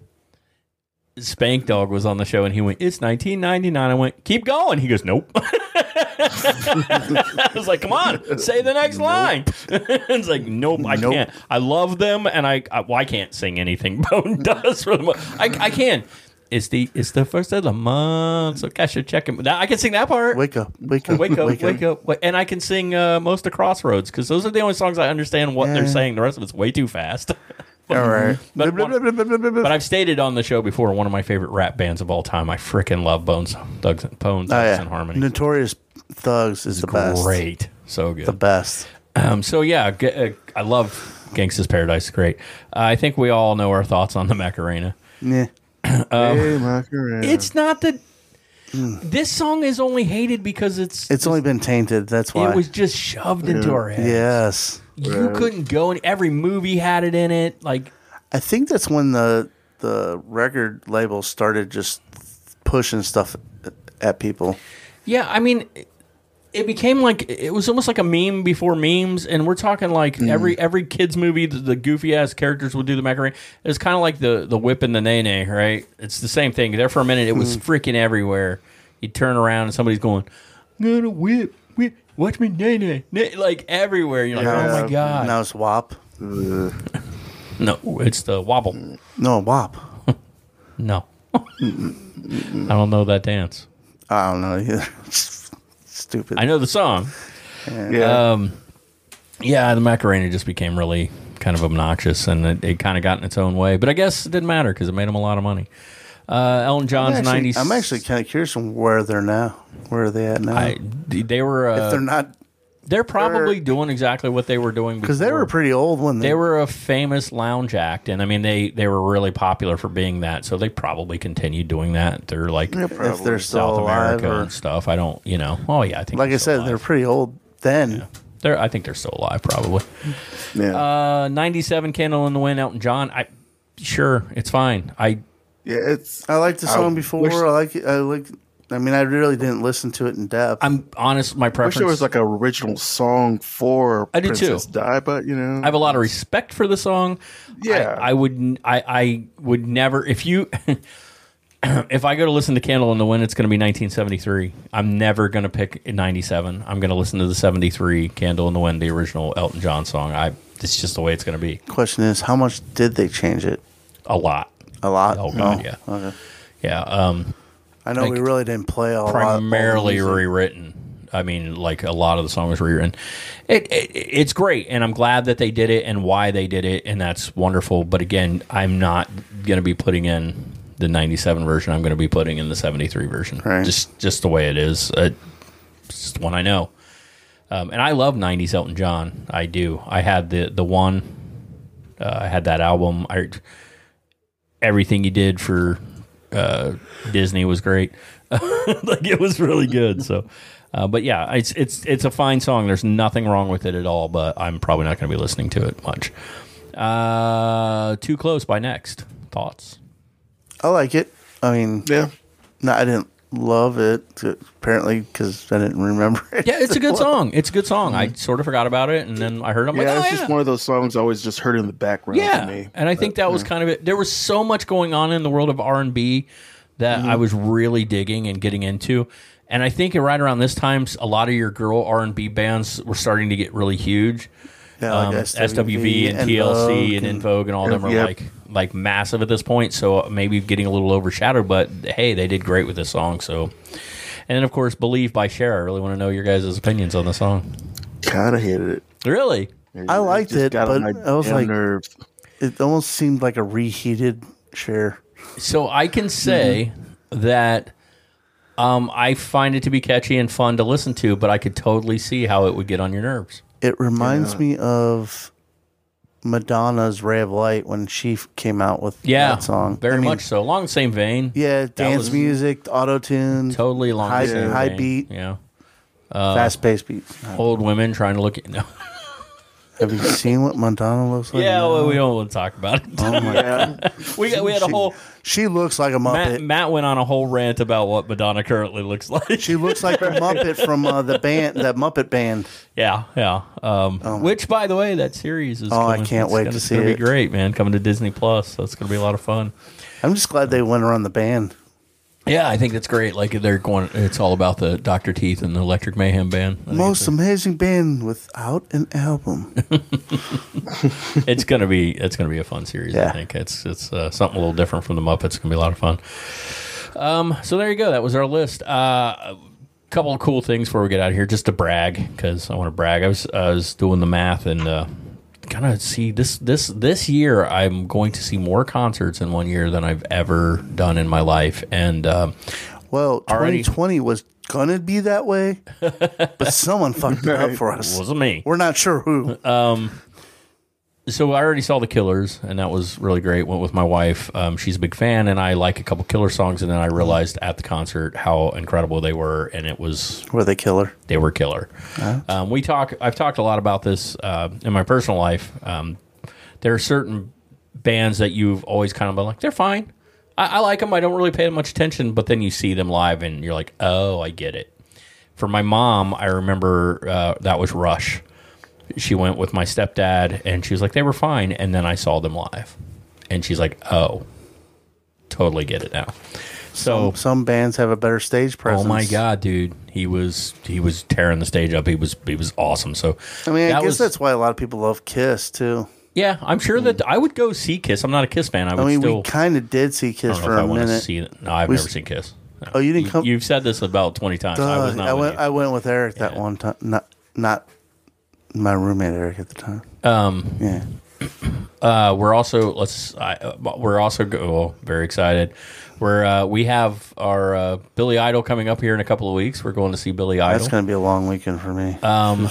Spank Dog was on the show and he went, "It's nineteen ninety-nine." I went, "Keep going." He goes, "Nope." I was like, "Come on, say the next nope. line." It's like, "Nope, I nope. can't." I love them, and I, I well, I can't sing anything Bone does for the most. I, I can. It's the it's the first of the month, so I should check him. I can sing that part. Wake up, wake up, wake up, wake, wake up. up. And I can sing uh, most of Crossroads because those are the only songs I understand what yeah. they're saying. The rest of it's way too fast. All right. But, one, but I've stated on the show before, one of my favorite rap bands of all time. I freaking love Bones, Thugs, and Bones, oh, yeah. and Harmony. Notorious Thugs is it's the great. best. Great. So good. The best. Um, so, yeah, g- uh, I love Gangsta's Paradise. Great. Uh, I think we all know our thoughts on the Macarena. Yeah. um, hey, Macarena. It's not the. Mm. This song is only hated because it's. It's, it's only been tainted. That's why. It was just shoved yeah. into our heads. Yes. You right. couldn't go, and every movie had it in it. Like, I think that's when the the record labels started just pushing stuff at people. Yeah, I mean, it became like it was almost like a meme before memes, and we're talking like mm. every every kids movie, the, the goofy ass characters would do the Macarena. It's kind of like the the whip and the nay nay, right? It's the same thing. There for a minute, it was mm. freaking everywhere. You turn around, and somebody's going, "I'm gonna whip." Watch me, nay, nay, nay, like everywhere. You're like, yeah, oh my God. Now it's W A P. No, it's the wobble. No, W A P. No. I don't know that dance. I don't know either. Stupid. I know the song. Yeah. Um, yeah, the Macarena just became really kind of obnoxious and it, it kind of got in its own way. But I guess it didn't matter because it made them a lot of money. Uh, Elton John's nineties. I'm actually kind of curious on where they're now. Where are they at now? I, they were. Uh, if they're not, they're probably they're, doing exactly what they were doing before. Because they were pretty old when they, they were a famous lounge act, and I mean they, they were really popular for being that. So they probably continued doing that. They're like they're if they're still South America alive or, and stuff. I don't, you know. Oh yeah, I think. Like I said, alive. They're pretty old then. Yeah. They're. I think they're still alive, probably. Yeah. Uh, ninety-seven, Candle in the Wind, Elton John. I. sure, it's fine. I yeah, it's. I liked the song I before. Wish, I like. I like. I mean, I really didn't listen to it in depth. I'm honest. My preference. I wish there was like an original song for I Princess did too. Di, but you know, I have a lot of respect for the song. Yeah, I, I would. I, I would never. If you, if I go to listen to Candle in the Wind, it's going to be nineteen seventy-three. I'm never going to pick ninety-seven. I'm going to listen to the seventy-three Candle in the Wind, the original Elton John song. I. It's just the way it's going to be. Question is, how much did they change it? A lot. A lot. Oh god, oh, yeah. Okay. Yeah. Um, I know like we really didn't play a primarily lot of rewritten. I mean, like a lot of the song was rewritten. It, it it's great, and I'm glad that they did it and why they did it, and that's wonderful. But again, I'm not going to be putting in the ninety-seven version. I'm going to be putting in the seventy-three version. Right. Just just the way it is. Uh, it's just one I know. Um, and I love nineties Elton John. I do. I had the the one. Uh, I had that album. I. Everything he did for uh, Disney was great. Like it was really good. So, uh, but yeah, it's it's it's a fine song. There's nothing wrong with it at all. But I'm probably not going to be listening to it much. Uh, Too Close by Next. Thoughts? I like it. I mean, yeah. No, I didn't love it apparently because I didn't remember it. Yeah, it's a good song. It's a good song. Mm-hmm. I sort of forgot about it, and then I heard it. I'm yeah, like, oh, it's yeah. just one of those songs I always just heard in the background. Yeah, to me. And I but, think that yeah. was kind of it. There was so much going on in the world of R and B that mm-hmm. I was really digging and getting into. And I think right around this time, a lot of your girl R and B bands were starting to get really huge. Yeah, um, like S W V and, and T L C and, and In Vogue and all and, them are yep. like like massive at this point, so maybe getting a little overshadowed, but hey, they did great with this song. So, and then of course Believe by Cher. I really want to know your guys' opinions on the song. Kind of hated it. Really? I liked it, but I was like, nerves. It almost seemed like a reheated Cher. So I can say mm-hmm. that um, I find it to be catchy and fun to listen to, but I could totally see how it would get on your nerves. It reminds yeah. me of Madonna's Ray of Light when she came out with yeah, that song. Very I mean, much so. Along the same vein. Yeah, dance was, music, auto-tune. Totally along high, the same high vein. High beat. Yeah. Uh, Fast-paced beats. Old women trying to look at... No. Have you seen what Madonna looks like? Yeah, now? Well, we don't want to talk about it. Oh, my God. we, got, we had a she, whole... She looks like a Muppet. Matt, Matt went on a whole rant about what Madonna currently looks like. She looks like a Muppet from uh, the band, that Muppet band. Yeah, yeah. Um, oh which, by the way, that series is Oh, coming, I can't wait gonna, to see it. It's going to be great, man. Coming to Disney Plus. So it's going to be a lot of fun. I'm just glad they went around the band. Yeah, I think that's great. Like they're going, it's all about the Doctor Teeth and the Electric Mayhem Band. Most amazing band without an album. It's gonna be, it's gonna be a fun series. Yeah. I think it's it's uh, something a little different from the Muppets. It's gonna be a lot of fun. Um, so there you go. That was our list. Uh, a couple of cool things before we get out of here, just to brag because I want to brag. I was I was doing the math and uh, kind of see this this this year. I'm going to see more concerts in one year than I've ever done in my life. And um, well, twenty twenty already, was gonna be that way, but someone fucked it up for us. It wasn't me. We're not sure who. Um, so I already saw the Killers, and that was really great. Went with my wife. Um, she's a big fan, and I like a couple Killer songs. And then I realized at the concert how incredible they were, and it was were they killer? They were killer. Uh-huh. Um, we talk. I've talked a lot about this uh, in my personal life. Um, there are certain bands that you've always kind of been like, they're fine. I, I like them. I don't really pay much attention, but then you see them live, and you're like, oh, I get it. For my mom, I remember uh, that was Rush. She went with my stepdad, and she was like, they were fine. And then I saw them live. And she's like, oh, totally get it now. So some, some bands have a better stage presence. Oh, my God, dude. He was he was tearing the stage up. He was he was awesome. So I mean, I that guess was, that's why a lot of people love Kiss, too. Yeah, I'm sure mm. that I would go see Kiss. I'm not a Kiss fan. I, would I mean, still, we kind of did see Kiss for a minute. See it. No, I've we, never seen Kiss. No. Oh, you didn't you, come? You've said this about twenty times. Duh, I was not I went, I went with Eric yeah. that one time. Not Not... my roommate Eric at the time. Um, yeah, uh, we're also let's. I, we're also oh, very excited. We're uh, we have our uh, Billy Idol coming up here in a couple of weeks. We're going to see Billy Idol. That's going to be a long weekend for me. Um,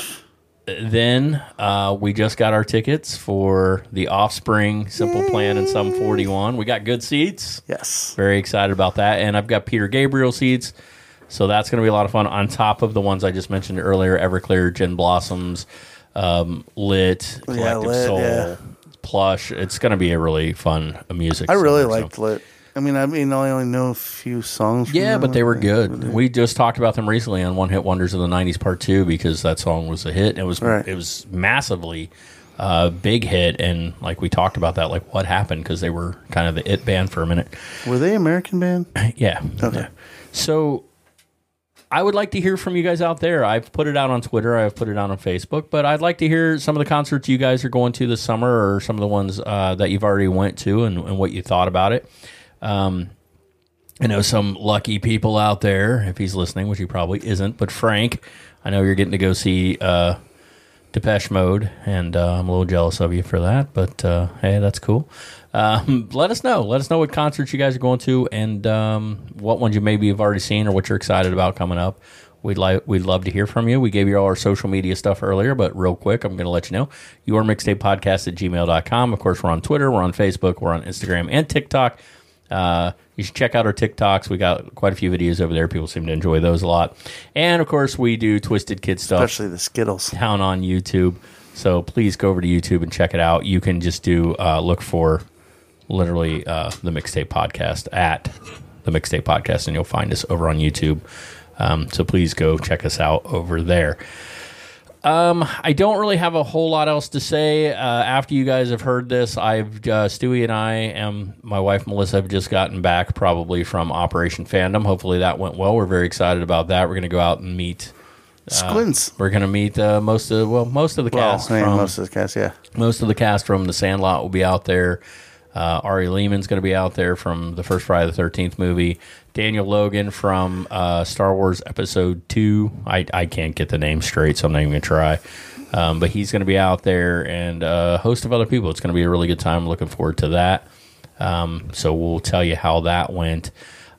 then uh, we just got our tickets for the Offspring, Simple Yay. Plan, and Sum forty-one. We got good seats. Yes, very excited about that. And I've got Peter Gabriel seats. So that's going to be a lot of fun on top of the ones I just mentioned earlier, Everclear, Gin Blossoms, um, Lit, Collective yeah, Lit, Soul, yeah. with Plush. It's going to be a really fun music. I really song, liked so. Lit. I mean, I mean, I only know a few songs from Yeah, them. But they were good. We just talked about them recently on One Hit Wonders of the nineties Part two because that song was a hit. It was right. It was massively a uh, big hit, and like we talked about that, like what happened because they were kind of the it band for a minute. Were they American band? Yeah. Okay. Yeah. So I would like to hear from you guys out there. I've put it out on Twitter. I've put it out on Facebook. But I'd like to hear some of the concerts you guys are going to this summer or some of the ones uh, that you've already went to and, and what you thought about it. Um, I know some lucky people out there, if he's listening, which he probably isn't, but Frank, I know you're getting to go see uh, Depeche Mode, and uh, I'm a little jealous of you for that, but uh, hey, that's cool. Um, let us know. Let us know what concerts you guys are going to and um, what ones you maybe have already seen or what you're excited about coming up. We'd like we'd love to hear from you. We gave you all our social media stuff earlier, but real quick, I'm going to let you know. Your Mixtape Podcast at gmail dot com. Of course, we're on Twitter, we're on Facebook, we're on Instagram and TikTok. Uh, you should check out our TikToks. We got quite a few videos over there. People seem to enjoy those a lot. And, of course, we do Twisted Kid stuff. Especially the Skittles. Down on YouTube. So please go over to YouTube and check it out. You can just do uh, look for literally uh, the Mixtape Podcast at the Mixtape Podcast, and you'll find us over on YouTube. Um, so please go check us out over there. Um, I don't really have a whole lot else to say. Uh, after you guys have heard this, I've uh, Stewie and I and my wife Melissa have just gotten back probably from Operation Fandom. Hopefully that went well. We're very excited about that. We're going to go out and meet uh, Squints. We're going to meet uh, most of well most of the well, cast. I mean, from, most of the cast, yeah. Most of the cast from The Sandlot will be out there. Uh, Ari Lehman's going to be out there from the first Friday the thirteenth movie. Daniel Logan from uh, Star Wars Episode two. I, I can't get the name straight, so I'm not even going to try. Um, but he's going to be out there and uh, a host of other people. It's going to be a really good time. Looking forward to that. Um, so we'll tell you how that went.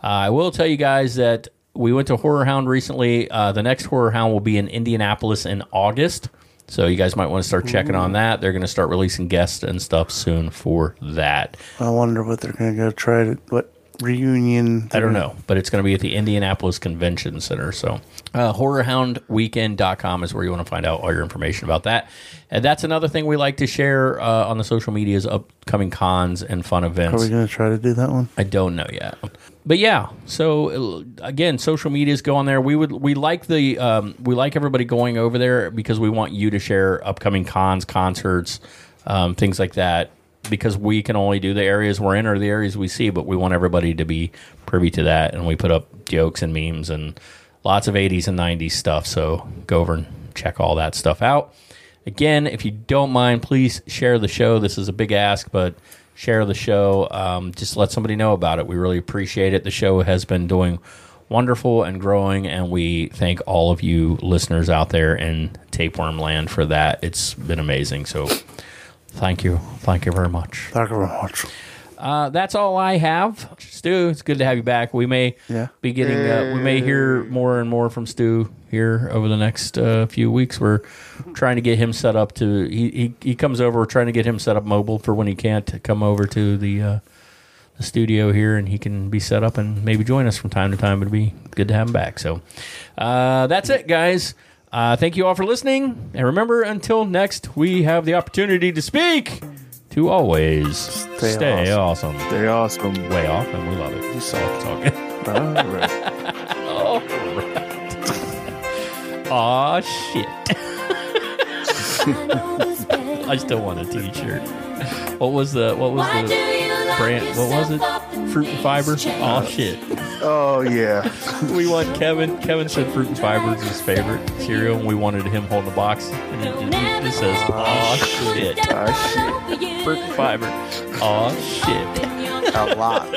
Uh, I will tell you guys that we went to Horror Hound recently. Uh, the next Horror Hound will be in Indianapolis in August. So you guys might want to start checking on that. They're going to start releasing guests and stuff soon for that. I wonder what they're going to go try to... What reunion? Thing. I don't know, but it's going to be at the Indianapolis Convention Center. So uh, horror hound weekend dot com is where you want to find out all your information about that. And that's another thing we like to share uh, on the social media's upcoming cons and fun events. Are we going to try to do that one? I don't know yet. But yeah, so again, social medias go on there. We would we like the um, we like everybody going over there because we want you to share upcoming cons, concerts, um, things like that. Because we can only do the areas we're in or the areas we see, but we want everybody to be privy to that. And we put up jokes and memes and lots of eighties and nineties stuff. So go over and check all that stuff out. Again, if you don't mind, please share the show. This is a big ask, but share the show. Um, just let somebody know about it. We really appreciate it. The show has been doing wonderful and growing, and we thank all of you listeners out there in Tapeworm Land for that. It's been amazing. So... Thank you. Thank you very much. Thank you very much. Uh, that's all I have. Stu, it's good to have you back. We may yeah. be getting, uh, we may hear more and more from Stu here over the next uh, few weeks. We're trying to get him set up to, he, he, he comes over, we're trying to get him set up mobile for when he can't come over to the, uh, the studio here, and he can be set up and maybe join us from time to time. It'd be good to have him back. So uh, that's it, guys. Uh, thank you all for listening. And remember, until next, we have the opportunity to speak, to always stay, stay awesome. awesome. Stay awesome. Way off, and we love it. You saw it talking. All right. All right. Aw, shit. I still want a t-shirt. What was the, what was Why the brand? What was it? Fruit and Fiber? Aw, shit. Oh, yeah. We want Kevin. Kevin said fruit and fiber is his favorite cereal, and we wanted him holding the box. And he just, he just says, aw, shit. Aw, shit. Fruit and fiber. Aw, shit. A lot.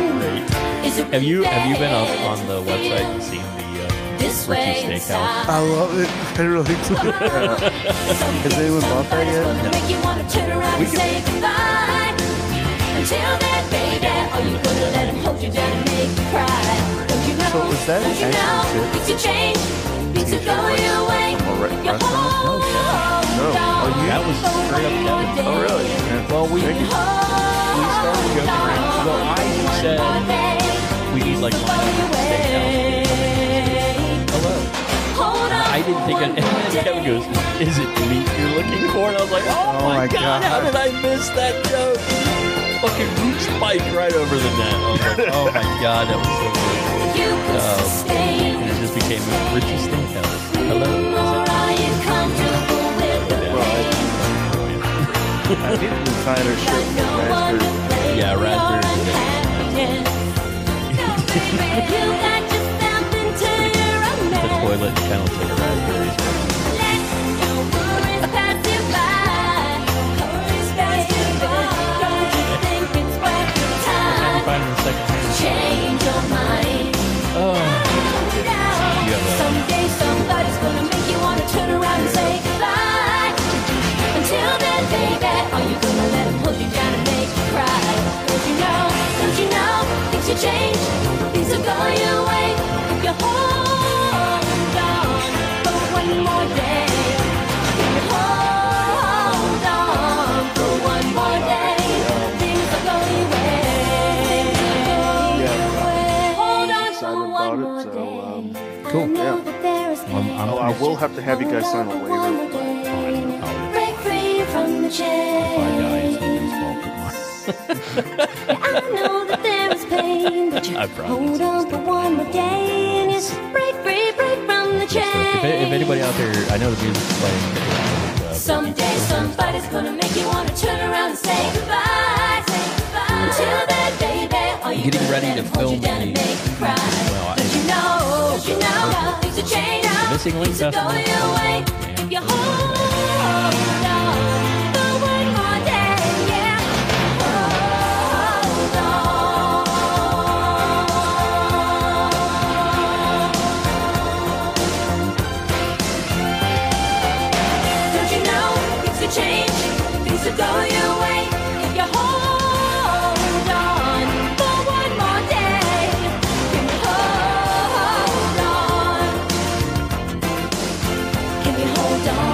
Great. Have you, have you been up on the website and seen the uh, Richie's Steakhouse? I love it. I really do. Has anyone bought that yet? No. We can... Until then, baby, or you could have let him hold you down and make you cry. Don't you know? So was that an accent? Things have changed. Things are going your way. Your whole world. That was straight up Kevin. Oh, really? Yeah. Well, we, we started joking around. So I said we need, like, line up. Hello. I didn't think of it. Kevin goes, is it meat you're looking for? And I was like, oh, oh my, my God, God, how did I miss that joke? Fucking roots spike right over the net. I was like, oh my God, that was so good. Oh. And it just became Richie Steakhouse. Hello. I did inside her shirt with raspberry. Yeah, raspberry. The toilet kind of took raspberries. Change your mind. Oh. Someday somebody's gonna make you wanna turn around and say goodbye. Until then, baby, are you gonna let him hold you down and make you cry? Don't you know, don't you know, things will change, things will go your way, if you hold on for one more day. If you hold on for one more day, things will go your way, things will go your way. Hold on for one more day. So, um, cool, yeah. Um, I'm, oh, I will have to have you guys sign a waiver. If I die, it's nobody's fault but mine. I know that there is pain, but you hold on for one more day and just break, break, break from the chain. If, if anybody out there, I know the music's playing. Uh, Someday somebody's gonna make you wanna turn around and say goodbye. Say goodbye. Until then, baby, are you getting ready to film me? Well, I, but you know, but you know, things are changing. Missing links stuff. If you hold on. Hold on.